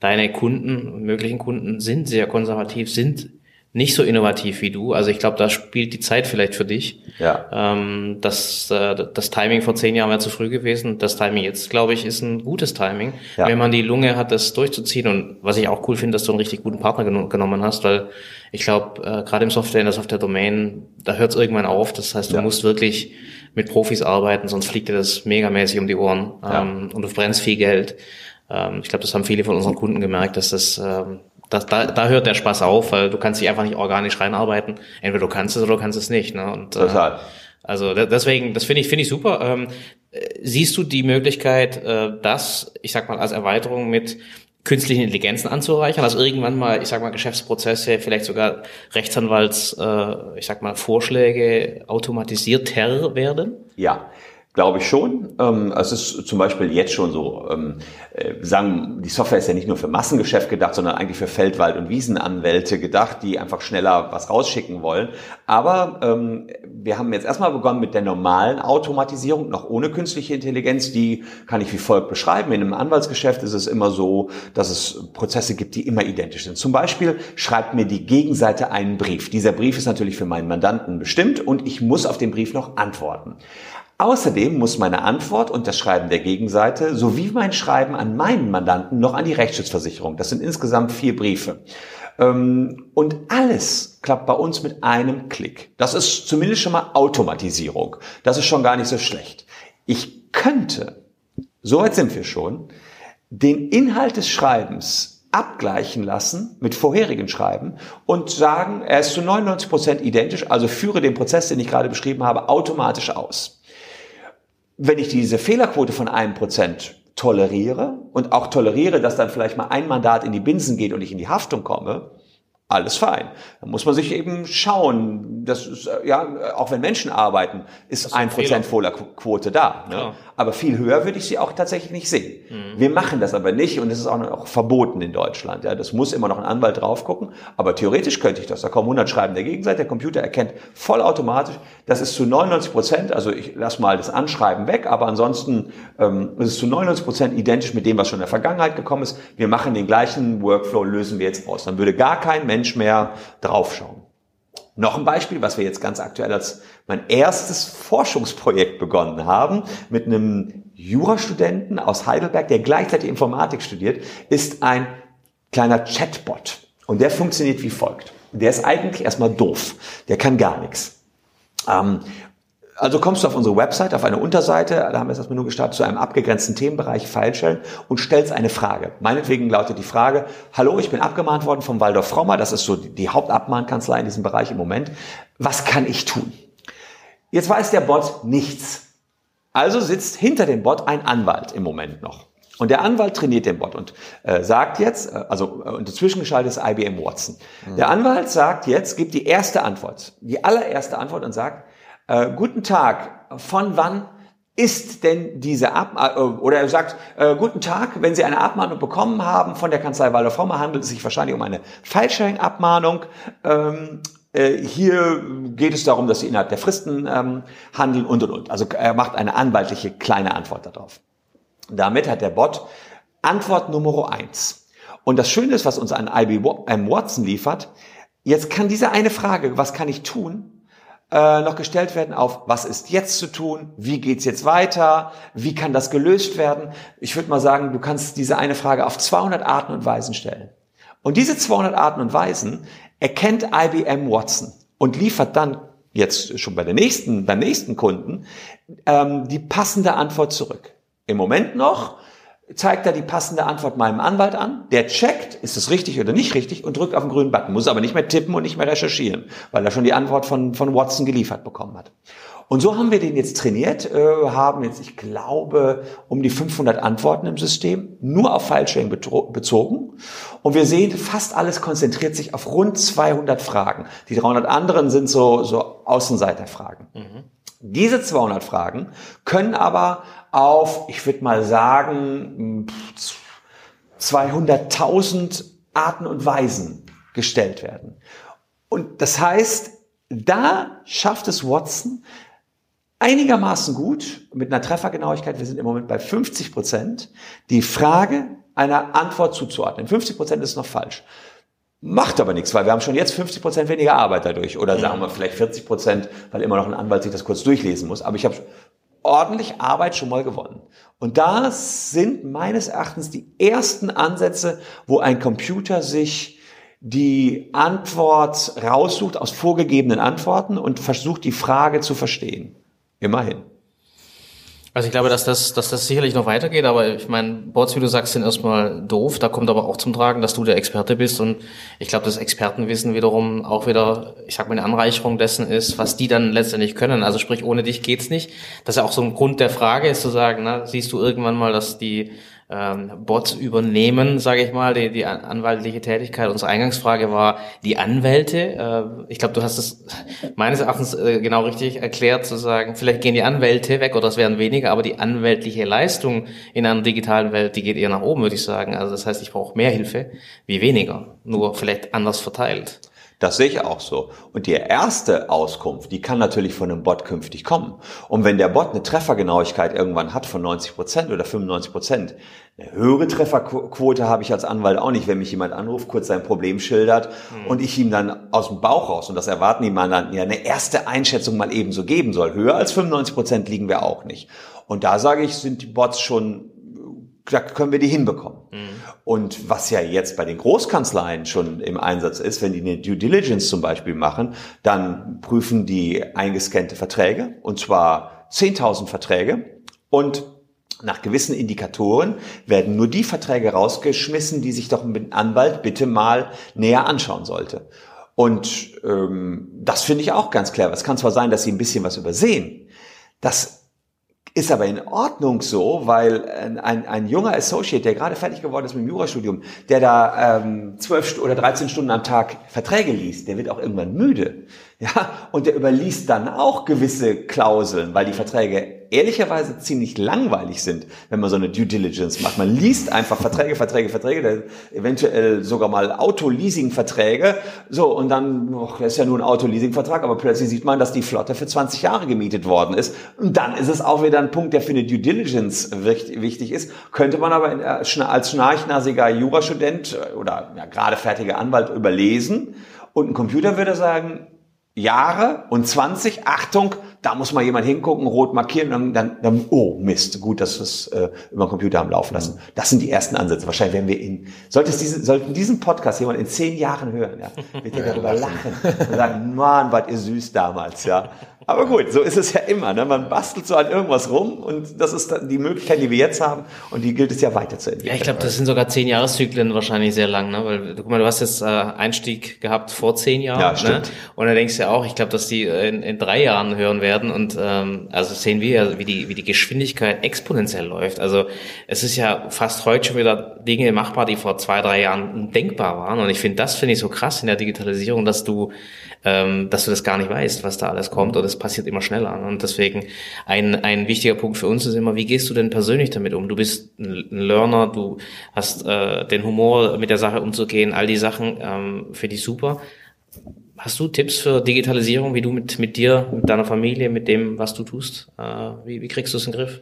Deine Kunden, möglichen Kunden sind sehr konservativ, sind nicht so innovativ wie du. Also ich glaube, da spielt die Zeit vielleicht für dich. Ja. Das Timing vor 10 Jahren wäre zu früh gewesen. Das Timing jetzt, glaube ich, ist ein gutes Timing, ja, wenn man die Lunge hat, das durchzuziehen. Und was ich auch cool finde, dass du einen richtig guten Partner genommen hast, weil ich glaube, gerade in der Software-Domain, da hört es irgendwann auf. Das heißt, du musst wirklich mit Profis arbeiten, sonst fliegt dir das megamäßig um die Ohren und du brennst viel Geld. Ich glaube, das haben viele von unseren Kunden gemerkt, dass das... Da hört der Spaß auf, weil du kannst dich einfach nicht organisch reinarbeiten. Entweder du kannst es oder du kannst es nicht. Ne? Und, total. Also deswegen, das finde ich super. Siehst du die Möglichkeit, das, ich sag mal, als Erweiterung mit künstlichen Intelligenzen anzureichern? Also irgendwann mal, ich sag mal, Geschäftsprozesse, vielleicht sogar Rechtsanwalts, ich sag mal, Vorschläge automatisierter werden? Ja. Glaube ich schon. Es ist zum Beispiel jetzt schon so, die Software ist ja nicht nur für Massengeschäft gedacht, sondern eigentlich für Feldwald- und Wiesenanwälte gedacht, die einfach schneller was rausschicken wollen. Aber wir haben jetzt erstmal begonnen mit der normalen Automatisierung, noch ohne künstliche Intelligenz. Die kann ich wie folgt beschreiben. In einem Anwaltsgeschäft ist es immer so, dass es Prozesse gibt, die immer identisch sind. Zum Beispiel schreibt mir die Gegenseite einen Brief. Dieser Brief ist natürlich für meinen Mandanten bestimmt und ich muss auf den Brief noch antworten. Außerdem muss meine Antwort und das Schreiben der Gegenseite sowie mein Schreiben an meinen Mandanten noch an die Rechtsschutzversicherung. Das sind insgesamt 4 Briefe. Und alles klappt bei uns mit einem Klick. Das ist zumindest schon mal Automatisierung. Das ist schon gar nicht so schlecht. Ich könnte, so weit sind wir schon, den Inhalt des Schreibens abgleichen lassen mit vorherigen Schreiben und sagen, er ist zu 99% identisch, also führe den Prozess, den ich gerade beschrieben habe, automatisch aus. Wenn ich diese Fehlerquote von 1% toleriere und auch toleriere, dass dann vielleicht mal ein Mandat in die Binsen geht und ich in die Haftung komme, alles fein. Da muss man sich eben schauen, das ist, ja, auch wenn Menschen arbeiten, ist 1% Fehlerquote da. Ne? Ja. Aber viel höher würde ich sie auch tatsächlich nicht sehen. Mhm. Wir machen das aber nicht und es ist auch verboten in Deutschland. Ja, das muss immer noch ein Anwalt drauf gucken, aber theoretisch könnte ich das. Da kommen 100 Schreiben der Gegenseite, der Computer erkennt vollautomatisch, das ist zu 99%, also ich lasse mal das Anschreiben weg, aber ansonsten ist es zu 99% identisch mit dem, was schon in der Vergangenheit gekommen ist. Wir machen den gleichen Workflow, lösen wir jetzt aus. Dann würde gar kein Mensch mehr draufschauen. Noch ein Beispiel, was wir jetzt ganz aktuell als mein erstes Forschungsprojekt begonnen haben, mit einem Jurastudenten aus Heidelberg, der gleichzeitig Informatik studiert, ist ein kleiner Chatbot. Und der funktioniert wie folgt. Der ist eigentlich erstmal doof. Der kann gar nichts. Also kommst du auf unsere Website, auf eine Unterseite, da haben wir es erstmal nur gestartet, zu einem abgegrenzten Themenbereich, File-Shell, und stellst eine Frage. Meinetwegen lautet die Frage, hallo, ich bin abgemahnt worden vom Waldorf Frommer, das ist so die Hauptabmahnkanzlei in diesem Bereich im Moment, was kann ich tun? Jetzt weiß der Bot nichts. Also sitzt hinter dem Bot ein Anwalt im Moment noch. Und der Anwalt trainiert den Bot und sagt jetzt, inzwischen geschaltet ist IBM Watson. Mhm. Der Anwalt sagt jetzt, gibt die erste Antwort, die allererste Antwort und sagt, guten Tag, von wann ist denn diese Abmahnung, oder er sagt, guten Tag, wenn Sie eine Abmahnung bekommen haben von der Kanzlei Waldorf Frommer, handelt es sich wahrscheinlich um eine File-Sharing-Abmahnung. Hier geht es darum, dass Sie innerhalb der Fristen handeln und. Also er macht eine anwaltliche kleine Antwort darauf. Damit hat der Bot Antwort Nummer 1. Und das Schöne ist, was uns an IBM Watson liefert, jetzt kann diese eine Frage, was kann ich tun, noch gestellt werden auf, was ist jetzt zu tun, wie geht's jetzt weiter, wie kann das gelöst werden. Ich würde mal sagen, du kannst diese eine Frage auf 200 Arten und Weisen stellen. Und diese 200 Arten und Weisen erkennt IBM Watson und liefert dann jetzt schon beim nächsten Kunden die passende Antwort zurück. Im Moment noch zeigt er die passende Antwort meinem Anwalt an, der checkt, ist es richtig oder nicht richtig und drückt auf den grünen Button, muss aber nicht mehr tippen und nicht mehr recherchieren, weil er schon die Antwort von Watson geliefert bekommen hat. Und so haben wir den jetzt trainiert, haben jetzt, ich glaube, um die 500 Antworten im System, nur auf File-Sharing bezogen. Und wir sehen, fast alles konzentriert sich auf rund 200 Fragen. Die 300 anderen sind so Außenseiterfragen. Mhm. Diese 200 Fragen können aber auf, ich würde mal sagen, 200.000 Arten und Weisen gestellt werden. Und das heißt, da schafft es Watson einigermaßen gut, mit einer Treffergenauigkeit, wir sind im Moment bei 50%, die Frage einer Antwort zuzuordnen. 50% ist noch falsch. Macht aber nichts, weil wir haben schon jetzt 50% weniger Arbeit dadurch. Oder sagen wir vielleicht 40%, weil immer noch ein Anwalt sich das kurz durchlesen muss. Aber ich habe ordentlich Arbeit schon mal gewonnen. Und das sind meines Erachtens die ersten Ansätze, wo ein Computer sich die Antwort raussucht aus vorgegebenen Antworten und versucht, die Frage zu verstehen. Immerhin. Also ich glaube, dass das sicherlich noch weitergeht, aber ich meine, Boards, wie du sagst, sind erstmal doof. Da kommt aber auch zum Tragen, dass du der Experte bist, und ich glaube, das Expertenwissen wiederum auch wieder, ich sag mal, eine Anreicherung dessen ist, was die dann letztendlich können. Also sprich, ohne dich geht's nicht. Das ist ja auch so ein Grund der Frage, ist zu sagen, na, siehst du irgendwann mal, dass die Bots übernehmen, sage ich mal, die anwaltliche Tätigkeit. Unsere Eingangsfrage war die Anwälte. Ich glaube, du hast es meines Erachtens genau richtig erklärt, zu sagen, vielleicht gehen die Anwälte weg oder es werden weniger, aber die anwältliche Leistung in einer digitalen Welt, die geht eher nach oben, würde ich sagen. Also das heißt, ich brauche mehr Hilfe wie weniger, nur vielleicht anders verteilt. Das sehe ich auch so. Und die erste Auskunft, die kann natürlich von einem Bot künftig kommen. Und wenn der Bot eine Treffergenauigkeit irgendwann hat von 90% oder 95%, eine höhere Trefferquote habe ich als Anwalt auch nicht, wenn mich jemand anruft, kurz sein Problem schildert und ich ihm dann aus dem Bauch raus, und das erwarten die Mandanten, ja eine erste Einschätzung mal ebenso geben soll. Höher als 95% liegen wir auch nicht. Und da sage ich, sind die Bots schon, da können wir die hinbekommen. Und was ja jetzt bei den Großkanzleien schon im Einsatz ist, wenn die eine Due Diligence zum Beispiel machen, dann prüfen die eingescannte Verträge, und zwar 10.000 Verträge, und nach gewissen Indikatoren werden nur die Verträge rausgeschmissen, die sich doch ein Anwalt bitte mal näher anschauen sollte. Und das finde ich auch ganz clever. Es kann zwar sein, dass sie ein bisschen was übersehen, das ist aber in Ordnung so, weil ein junger Associate, der gerade fertig geworden ist mit dem Jurastudium, der da 12 oder 13 Stunden am Tag Verträge liest, der wird auch irgendwann müde. Ja, und der überliest dann auch gewisse Klauseln, weil die Verträge ehrlicherweise ziemlich langweilig sind, wenn man so eine Due Diligence macht. Man liest einfach Verträge, eventuell sogar mal Autoleasing-Verträge. So, und dann, das ist ja nur ein Autoleasing-Vertrag, aber plötzlich sieht man, dass die Flotte für 20 Jahre gemietet worden ist. Und dann ist es auch wieder ein Punkt, der für eine Due Diligence wichtig ist. Könnte man aber als schnarchnasiger Jurastudent oder ja, gerade fertiger Anwalt überlesen. Und ein Computer würde sagen, Jahre und 20, Achtung, da muss mal jemand hingucken, rot markieren, und dann oh Mist, gut, dass wir es über den Computer haben laufen lassen. Das sind die ersten Ansätze. Wahrscheinlich werden wir sollten diesen Podcast jemand in 10 Jahren hören, ja, wird er darüber lachen und sagen, Mann, wart ihr süß damals, ja. Aber gut, so ist es ja immer, ne? Man bastelt so an irgendwas rum, und das ist dann die Möglichkeit, die wir jetzt haben, und die gilt es ja weiterzuentwickeln. Ja, ich glaube, das sind sogar 10-Jahreszyklen wahrscheinlich sehr lang, ne? Weil, guck mal, du hast jetzt Einstieg gehabt vor 10 Jahren, ja, stimmt, ne? Und dann denkst du ja auch, ich glaube, dass die in 3 Jahren hören werden, und also sehen wir ja, wie die Geschwindigkeit exponentiell läuft. Also es ist ja fast heute schon wieder Dinge machbar, die vor 2-3 Jahren undenkbar waren, und ich finde, das finde ich so krass in der Digitalisierung, dass du das gar nicht weißt, was da alles kommt, oder es passiert immer schneller. Und deswegen ein wichtiger Punkt für uns ist immer, wie gehst du denn persönlich damit um? Du bist ein Learner, du hast den Humor, mit der Sache umzugehen, all die Sachen finde ich super. Hast du Tipps für Digitalisierung, wie du mit dir, mit deiner Familie, mit dem, was du tust, wie kriegst du es in den Griff?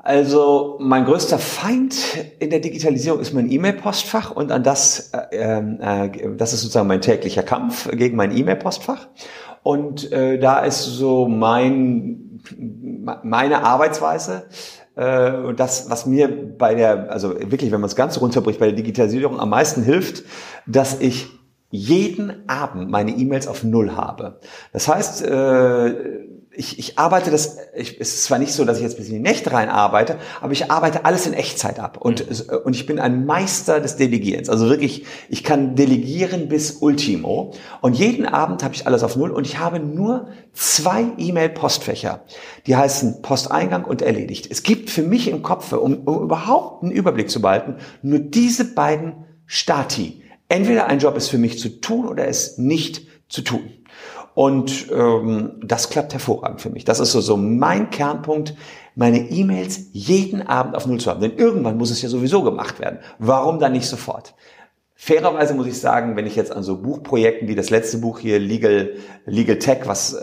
Also mein größter Feind in der Digitalisierung ist mein E-Mail-Postfach, und an das ist sozusagen mein täglicher Kampf gegen mein E-Mail-Postfach. Und da ist so meine Arbeitsweise und das, was mir also wirklich, wenn man es ganz runterbricht, bei der Digitalisierung am meisten hilft, dass ich jeden Abend meine E-Mails auf Null habe. Das heißt, ich arbeite es ist zwar nicht so, dass ich jetzt bis in die Nächte rein arbeite, aber ich arbeite alles in Echtzeit ab. Und ich bin ein Meister des Delegierens. Also wirklich, ich kann delegieren bis Ultimo. Und jeden Abend habe ich alles auf Null, und ich habe nur 2 E-Mail-Postfächer. Die heißen Posteingang und erledigt. Es gibt für mich im Kopf, um überhaupt einen Überblick zu behalten, nur diese beiden Stati. Entweder ein Job ist für mich zu tun oder es nicht zu tun. Und das klappt hervorragend für mich. Das ist so mein Kernpunkt, meine E-Mails jeden Abend auf Null zu haben. Denn irgendwann muss es ja sowieso gemacht werden. Warum dann nicht sofort? Fairerweise muss ich sagen, wenn ich jetzt an so Buchprojekten wie das letzte Buch hier, Legal Tech, was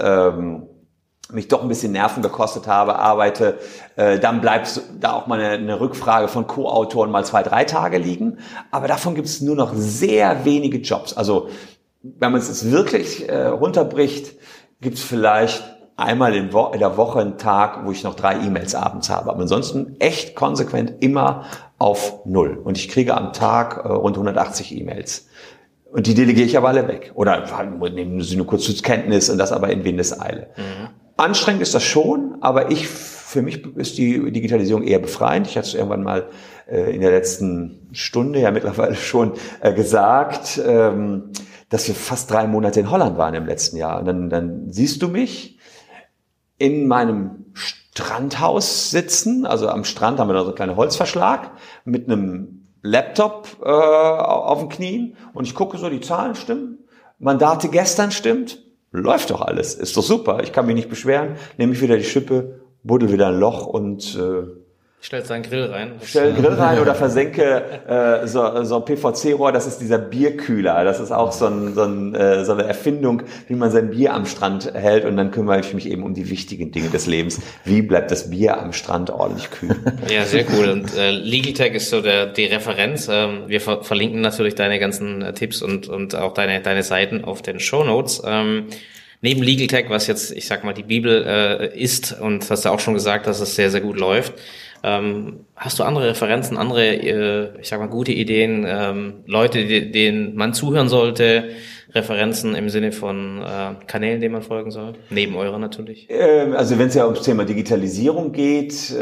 mich doch ein bisschen Nerven gekostet habe, arbeite, dann bleibt da auch mal eine Rückfrage von Co-Autoren mal 2-3 Tage liegen. Aber davon gibt es nur noch sehr wenige Jobs. Also wenn man es jetzt wirklich runterbricht, gibt es vielleicht einmal in der Woche einen Tag, wo ich noch 3 E-Mails abends habe. Aber ansonsten echt konsequent immer auf 0. Und ich kriege am Tag rund 180 E-Mails. Und die delegiere ich aber alle weg. Oder nehmen sie nur kurz zur Kenntnis und das aber in Windeseile. Mhm. Anstrengend ist das schon, aber für mich ist die Digitalisierung eher befreiend. Ich hatte es irgendwann mal in der letzten Stunde ja mittlerweile schon gesagt, dass wir fast 3 Monate in Holland waren im letzten Jahr. Und dann siehst du mich in meinem Strandhaus sitzen. Also am Strand haben wir noch so einen kleinen Holzverschlag mit einem Laptop auf den Knien und ich gucke so, die Zahlen stimmen, Mandate gestern stimmt, läuft doch alles, ist doch super, ich kann mich nicht beschweren, nehme ich wieder die Schippe, buddel wieder ein Loch und stellst einen Grill rein. Stell einen Grill rein oder versenke so ein PVC-Rohr, das ist dieser Bierkühler, das ist auch so eine Erfindung, wie man sein Bier am Strand hält und dann kümmere ich mich eben um die wichtigen Dinge des Lebens. Wie bleibt das Bier am Strand ordentlich kühl? Ja, sehr cool. Und Legal Tech ist so die Referenz. Wir verlinken natürlich deine ganzen Tipps und auch deine Seiten auf den Shownotes. Neben Legal Tech, was jetzt, ich sag mal, die Bibel ist und hast du auch schon gesagt, dass es sehr, sehr gut läuft, hast du andere Referenzen, andere, ich sag mal, gute Ideen, Leute, denen man zuhören sollte, Referenzen im Sinne von Kanälen, denen man folgen soll, neben eurer natürlich? Also wenn es ja ums Thema Digitalisierung geht,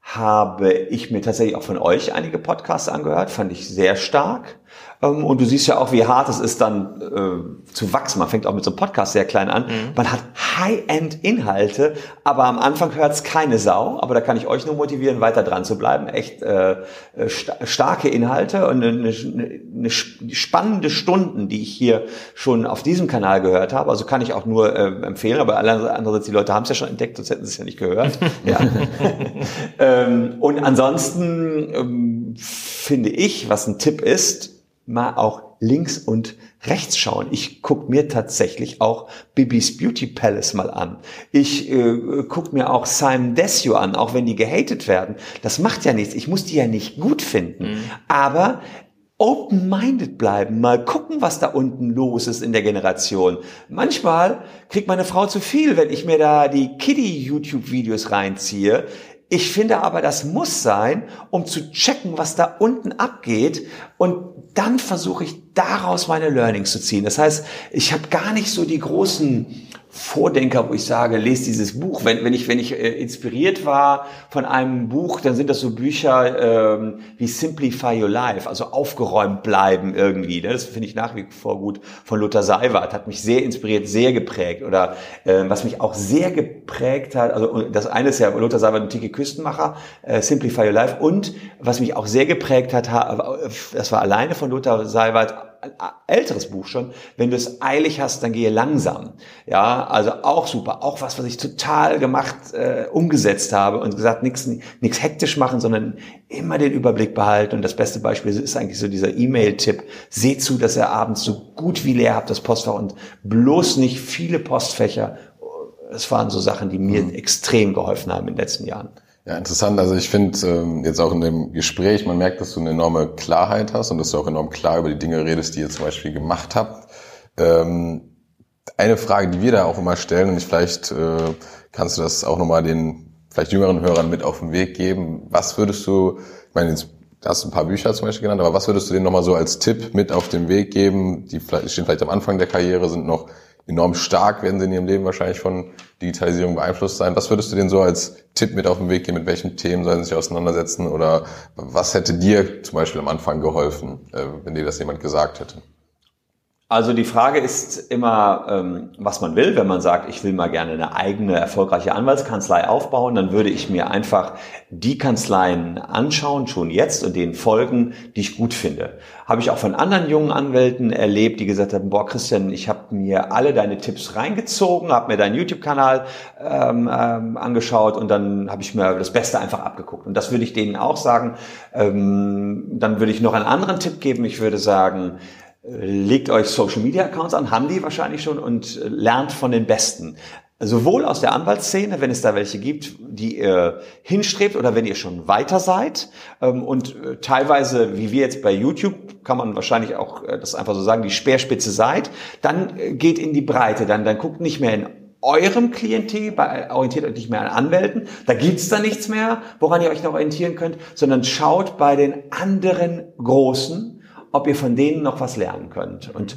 habe ich mir tatsächlich auch von euch einige Podcasts angehört, fand ich sehr stark. Und du siehst ja auch, wie hart es ist, dann zu wachsen. Man fängt auch mit so einem Podcast sehr klein an. Mhm. Man hat High-End-Inhalte, aber am Anfang hört es keine Sau. Aber da kann ich euch nur motivieren, weiter dran zu bleiben. Echt starke Inhalte und eine spannende Stunden, die ich hier schon auf diesem Kanal gehört habe. Also kann ich auch nur empfehlen. Aber andererseits, die Leute haben es ja schon entdeckt, sonst hätten sie es ja nicht gehört. Ja. Und ansonsten finde ich, was ein Tipp ist, mal auch links und rechts schauen. Ich gucke mir tatsächlich auch Bibis Beauty Palace mal an. Ich gucke mir auch Simon Desue an, auch wenn die gehatet werden. Das macht ja nichts. Ich muss die ja nicht gut finden. Mhm. Aber open-minded bleiben, mal gucken, was da unten los ist in der Generation. Manchmal kriegt meine Frau zu viel, wenn ich mir da die Kiddie-YouTube-Videos reinziehe. Ich finde aber, das muss sein, um zu checken, was da unten abgeht. Und dann versuche ich, daraus meine Learnings zu ziehen. Das heißt, ich habe gar nicht so die großen Vordenker, wo ich sage, lest dieses Buch. Wenn ich inspiriert war von einem Buch, dann sind das so Bücher wie Simplify Your Life, also aufgeräumt bleiben irgendwie. Ne? Das finde ich nach wie vor gut von Lothar Seiwert. Hat mich sehr inspiriert, sehr geprägt. Oder was mich auch sehr geprägt hat, also das eine ist ja Lothar Seiwert und Tiki Küstenmacher, Simplify Your Life. Und was mich auch sehr geprägt hat, das war alleine von Lothar Seiwert, ein älteres Buch schon, wenn du es eilig hast, dann gehe langsam. Ja, also auch super, auch was ich total umgesetzt habe und gesagt, nichts hektisch machen, sondern immer den Überblick behalten. Und das beste Beispiel ist eigentlich so dieser E-Mail-Tipp. Seht zu, dass ihr abends so gut wie leer habt das Postfach und bloß nicht viele Postfächer. Das waren so Sachen, die mir extrem geholfen haben in den letzten Jahren. Ja, interessant. Also ich finde jetzt auch in dem Gespräch, man merkt, dass du eine enorme Klarheit hast und dass du auch enorm klar über die Dinge redest, die ihr zum Beispiel gemacht habt. Eine Frage, die wir da auch immer stellen, und vielleicht kannst du das auch nochmal den vielleicht jüngeren Hörern mit auf den Weg geben. Was würdest du, ich meine, jetzt hast du ein paar Bücher zum Beispiel genannt, aber was würdest du denen nochmal so als Tipp mit auf den Weg geben? Die stehen vielleicht am Anfang der Karriere, sind noch enorm stark, werden sie in ihrem Leben wahrscheinlich von Digitalisierung beeinflusst sein. Was würdest du denen so als Tipp mit auf den Weg geben? Mit welchen Themen sollen sie sich auseinandersetzen? Oder was hätte dir zum Beispiel am Anfang geholfen, wenn dir das jemand gesagt hätte? Also die Frage ist immer, was man will. Wenn man sagt, ich will mal gerne eine eigene erfolgreiche Anwaltskanzlei aufbauen, dann würde ich mir einfach die Kanzleien anschauen, schon jetzt, und denen folgen, die ich gut finde. Habe ich auch von anderen jungen Anwälten erlebt, die gesagt haben, boah Christian, ich habe mir alle deine Tipps reingezogen, habe mir deinen YouTube-Kanal angeschaut und dann habe ich mir das Beste einfach abgeguckt. Und das würde ich denen auch sagen. Dann würde ich noch einen anderen Tipp geben. Ich würde sagen, Legt euch Social-Media-Accounts an, haben die wahrscheinlich schon, und lernt von den Besten. Sowohl aus der Anwaltsszene, wenn es da welche gibt, die ihr hinstrebt, oder wenn ihr schon weiter seid. Und teilweise, wie wir jetzt bei YouTube, kann man wahrscheinlich auch das einfach so sagen, die Speerspitze seid. Dann geht in die Breite, dann guckt nicht mehr in eurem Klientel, orientiert euch nicht mehr an Anwälten, da gibt's dann nichts mehr, woran ihr euch noch orientieren könnt, sondern schaut bei den anderen Großen, ob ihr von denen noch was lernen könnt. Und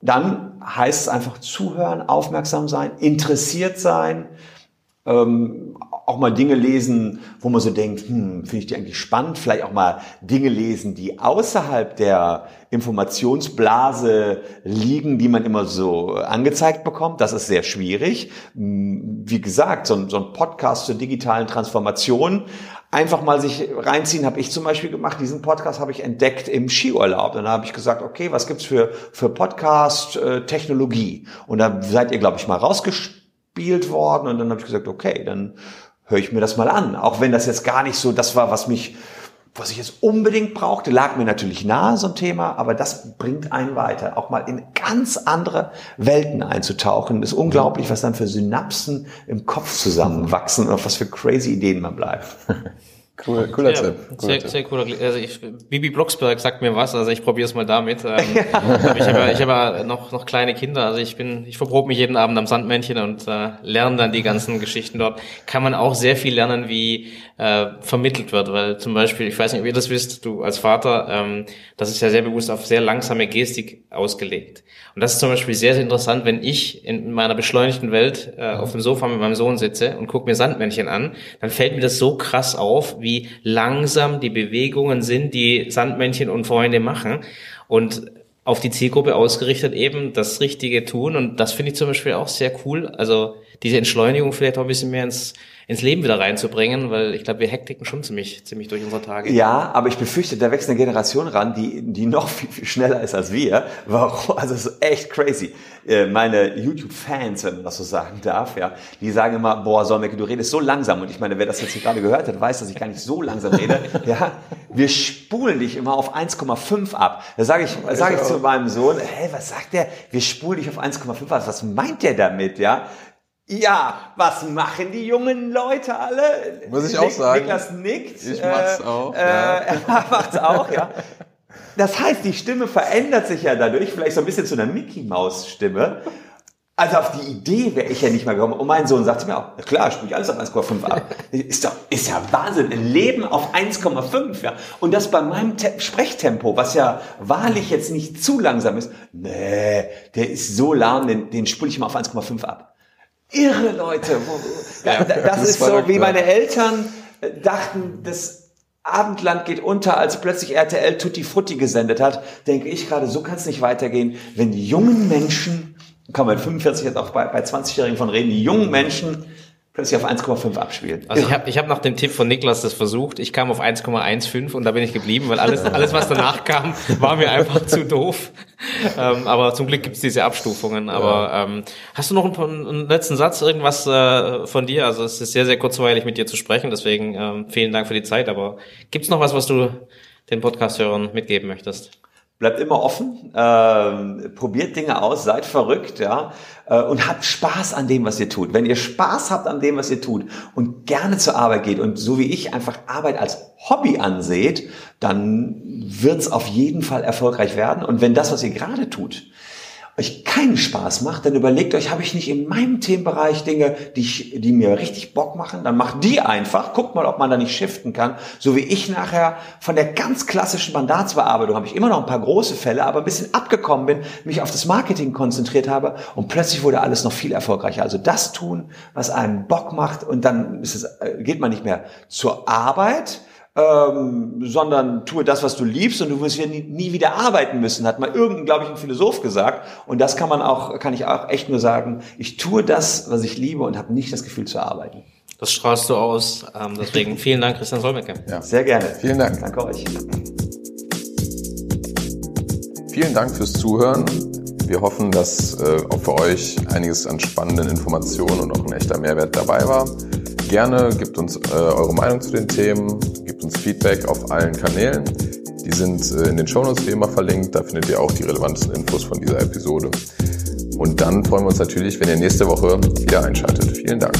dann heißt es einfach zuhören, aufmerksam sein, interessiert sein, auch mal Dinge lesen, wo man so denkt, finde ich die eigentlich spannend, vielleicht auch mal Dinge lesen, die außerhalb der Informationsblase liegen, die man immer so angezeigt bekommt. Das ist sehr schwierig. Wie gesagt, so ein Podcast zur digitalen Transformation, einfach mal sich reinziehen, habe ich zum Beispiel gemacht. Diesen Podcast habe ich entdeckt im Skiurlaub. Dann habe ich gesagt, okay, was gibt's für Podcast, Technologie? Und da seid ihr, glaube ich, mal rausgespielt worden, und dann habe ich gesagt, okay, dann höre ich mir das mal an. Auch wenn das jetzt gar nicht so das war, was ich jetzt unbedingt brauchte, lag mir natürlich nahe, so ein Thema, aber das bringt einen weiter. Auch mal in ganz andere Welten einzutauchen. Ist unglaublich, was dann für Synapsen im Kopf zusammenwachsen und auf was für crazy Ideen man bleibt. Cooler Tipp. Sehr cooler. Also Bibi Blocksberg sagt mir was, also ich probiere es mal damit. Ich habe ja noch kleine Kinder, also ich verprobe mich jeden Abend am Sandmännchen und lerne dann die ganzen Geschichten dort. Kann man auch sehr viel lernen, wie vermittelt wird, weil zum Beispiel, ich weiß nicht, ob ihr das wisst, du als Vater, das ist ja sehr bewusst auf sehr langsame Gestik ausgelegt. Und das ist zum Beispiel sehr, sehr interessant, wenn ich in meiner beschleunigten Welt auf dem Sofa mit meinem Sohn sitze und gucke mir Sandmännchen an, dann fällt mir das so krass auf, wie langsam die Bewegungen sind, die Sandmännchen und Freunde machen, und auf die Zielgruppe ausgerichtet eben das Richtige tun, und das finde ich zum Beispiel auch sehr cool, also diese Entschleunigung vielleicht auch ein bisschen mehr ins Leben wieder reinzubringen, weil ich glaube, wir hektiken schon ziemlich durch unsere Tage. Ja, aber ich befürchte, da wächst eine Generation ran, die noch viel, viel schneller ist als wir. Warum? Also das ist echt crazy. Meine YouTube-Fans, wenn man das so sagen darf, ja, die sagen immer, boah, Solmecke, du redest so langsam. Und ich meine, wer das jetzt hier gerade gehört hat, weiß, dass ich gar nicht so langsam rede. Ja, wir spulen dich immer auf 1,5 ab. Da sage ich zu meinem Sohn, hey, was sagt der? Wir spulen dich auf 1,5 ab. Was meint der damit, ja? Ja, was machen die jungen Leute alle? Muss ich auch sagen. Niklas nickt. Ich mach's auch. Ja. Er macht's auch, ja. Das heißt, die Stimme verändert sich ja dadurch, vielleicht so ein bisschen zu einer Mickey-Maus-Stimme. Also auf die Idee wäre ich ja nicht mal gekommen. Und mein Sohn sagte mir auch, klar, spiele ich alles auf 1,5 ab. Ist ja Wahnsinn, ein Leben auf 1,5, ja. Und das bei meinem Sprechtempo, was ja wahrlich jetzt nicht zu langsam ist. Nee, der ist so lahm, den spule ich mal auf 1,5 ab. Irre Leute, das ist so wie meine Eltern dachten, das Abendland geht unter, als plötzlich RTL Tutti Frutti gesendet hat, denke ich gerade, so kann es nicht weitergehen, wenn die jungen Menschen, kann man 45 jetzt auch bei 20-Jährigen von reden, die jungen Menschen plötzlich auf 1,5 abspielen. Also ich hab nach dem Tipp von Niklas das versucht. Ich kam auf 1,15 und da bin ich geblieben, weil alles was danach kam, war mir einfach zu doof. Aber zum Glück gibt's diese Abstufungen. Aber ja. Hast du noch einen letzten Satz, irgendwas von dir? Also es ist sehr, sehr kurzweilig, mit dir zu sprechen. Deswegen vielen Dank für die Zeit. Aber gibt's noch was du den Podcast-Hörern mitgeben möchtest? Bleibt immer offen, probiert Dinge aus, seid verrückt, ja, und habt Spaß an dem, was ihr tut. Wenn ihr Spaß habt an dem, was ihr tut und gerne zur Arbeit geht und so wie ich einfach Arbeit als Hobby anseht, dann wird's auf jeden Fall erfolgreich werden. Und wenn das, was ihr gerade tut, euch keinen Spaß macht, dann überlegt euch, habe ich nicht in meinem Themenbereich Dinge, die mir richtig Bock machen? Dann macht die einfach, guckt mal, ob man da nicht shiften kann. So wie ich nachher von der ganz klassischen Mandatsbearbeitung, habe ich immer noch ein paar große Fälle, aber ein bisschen abgekommen bin, mich auf das Marketing konzentriert habe und plötzlich wurde alles noch viel erfolgreicher. Also das tun, was einem Bock macht, und dann geht man nicht mehr zur Arbeit, sondern tue das, was du liebst, und du wirst ja nie wieder arbeiten müssen, hat mal irgendein, glaube ich, ein Philosoph gesagt. Und das kann ich auch echt nur sagen, ich tue das, was ich liebe, und habe nicht das Gefühl zu arbeiten. Das strahlst du aus. Deswegen vielen Dank, Christian Solmecke. Ja. Sehr gerne. Vielen Dank. Danke euch. Vielen Dank fürs Zuhören. Wir hoffen, dass auch für euch einiges an spannenden Informationen und auch ein echter Mehrwert dabei war. Gerne gebt uns eure Meinung zu den Themen, gebt uns Feedback auf allen Kanälen. Die sind in den Shownotes wie immer verlinkt, da findet ihr auch die relevanten Infos von dieser Episode. Und dann freuen wir uns natürlich, wenn ihr nächste Woche wieder einschaltet. Vielen Dank.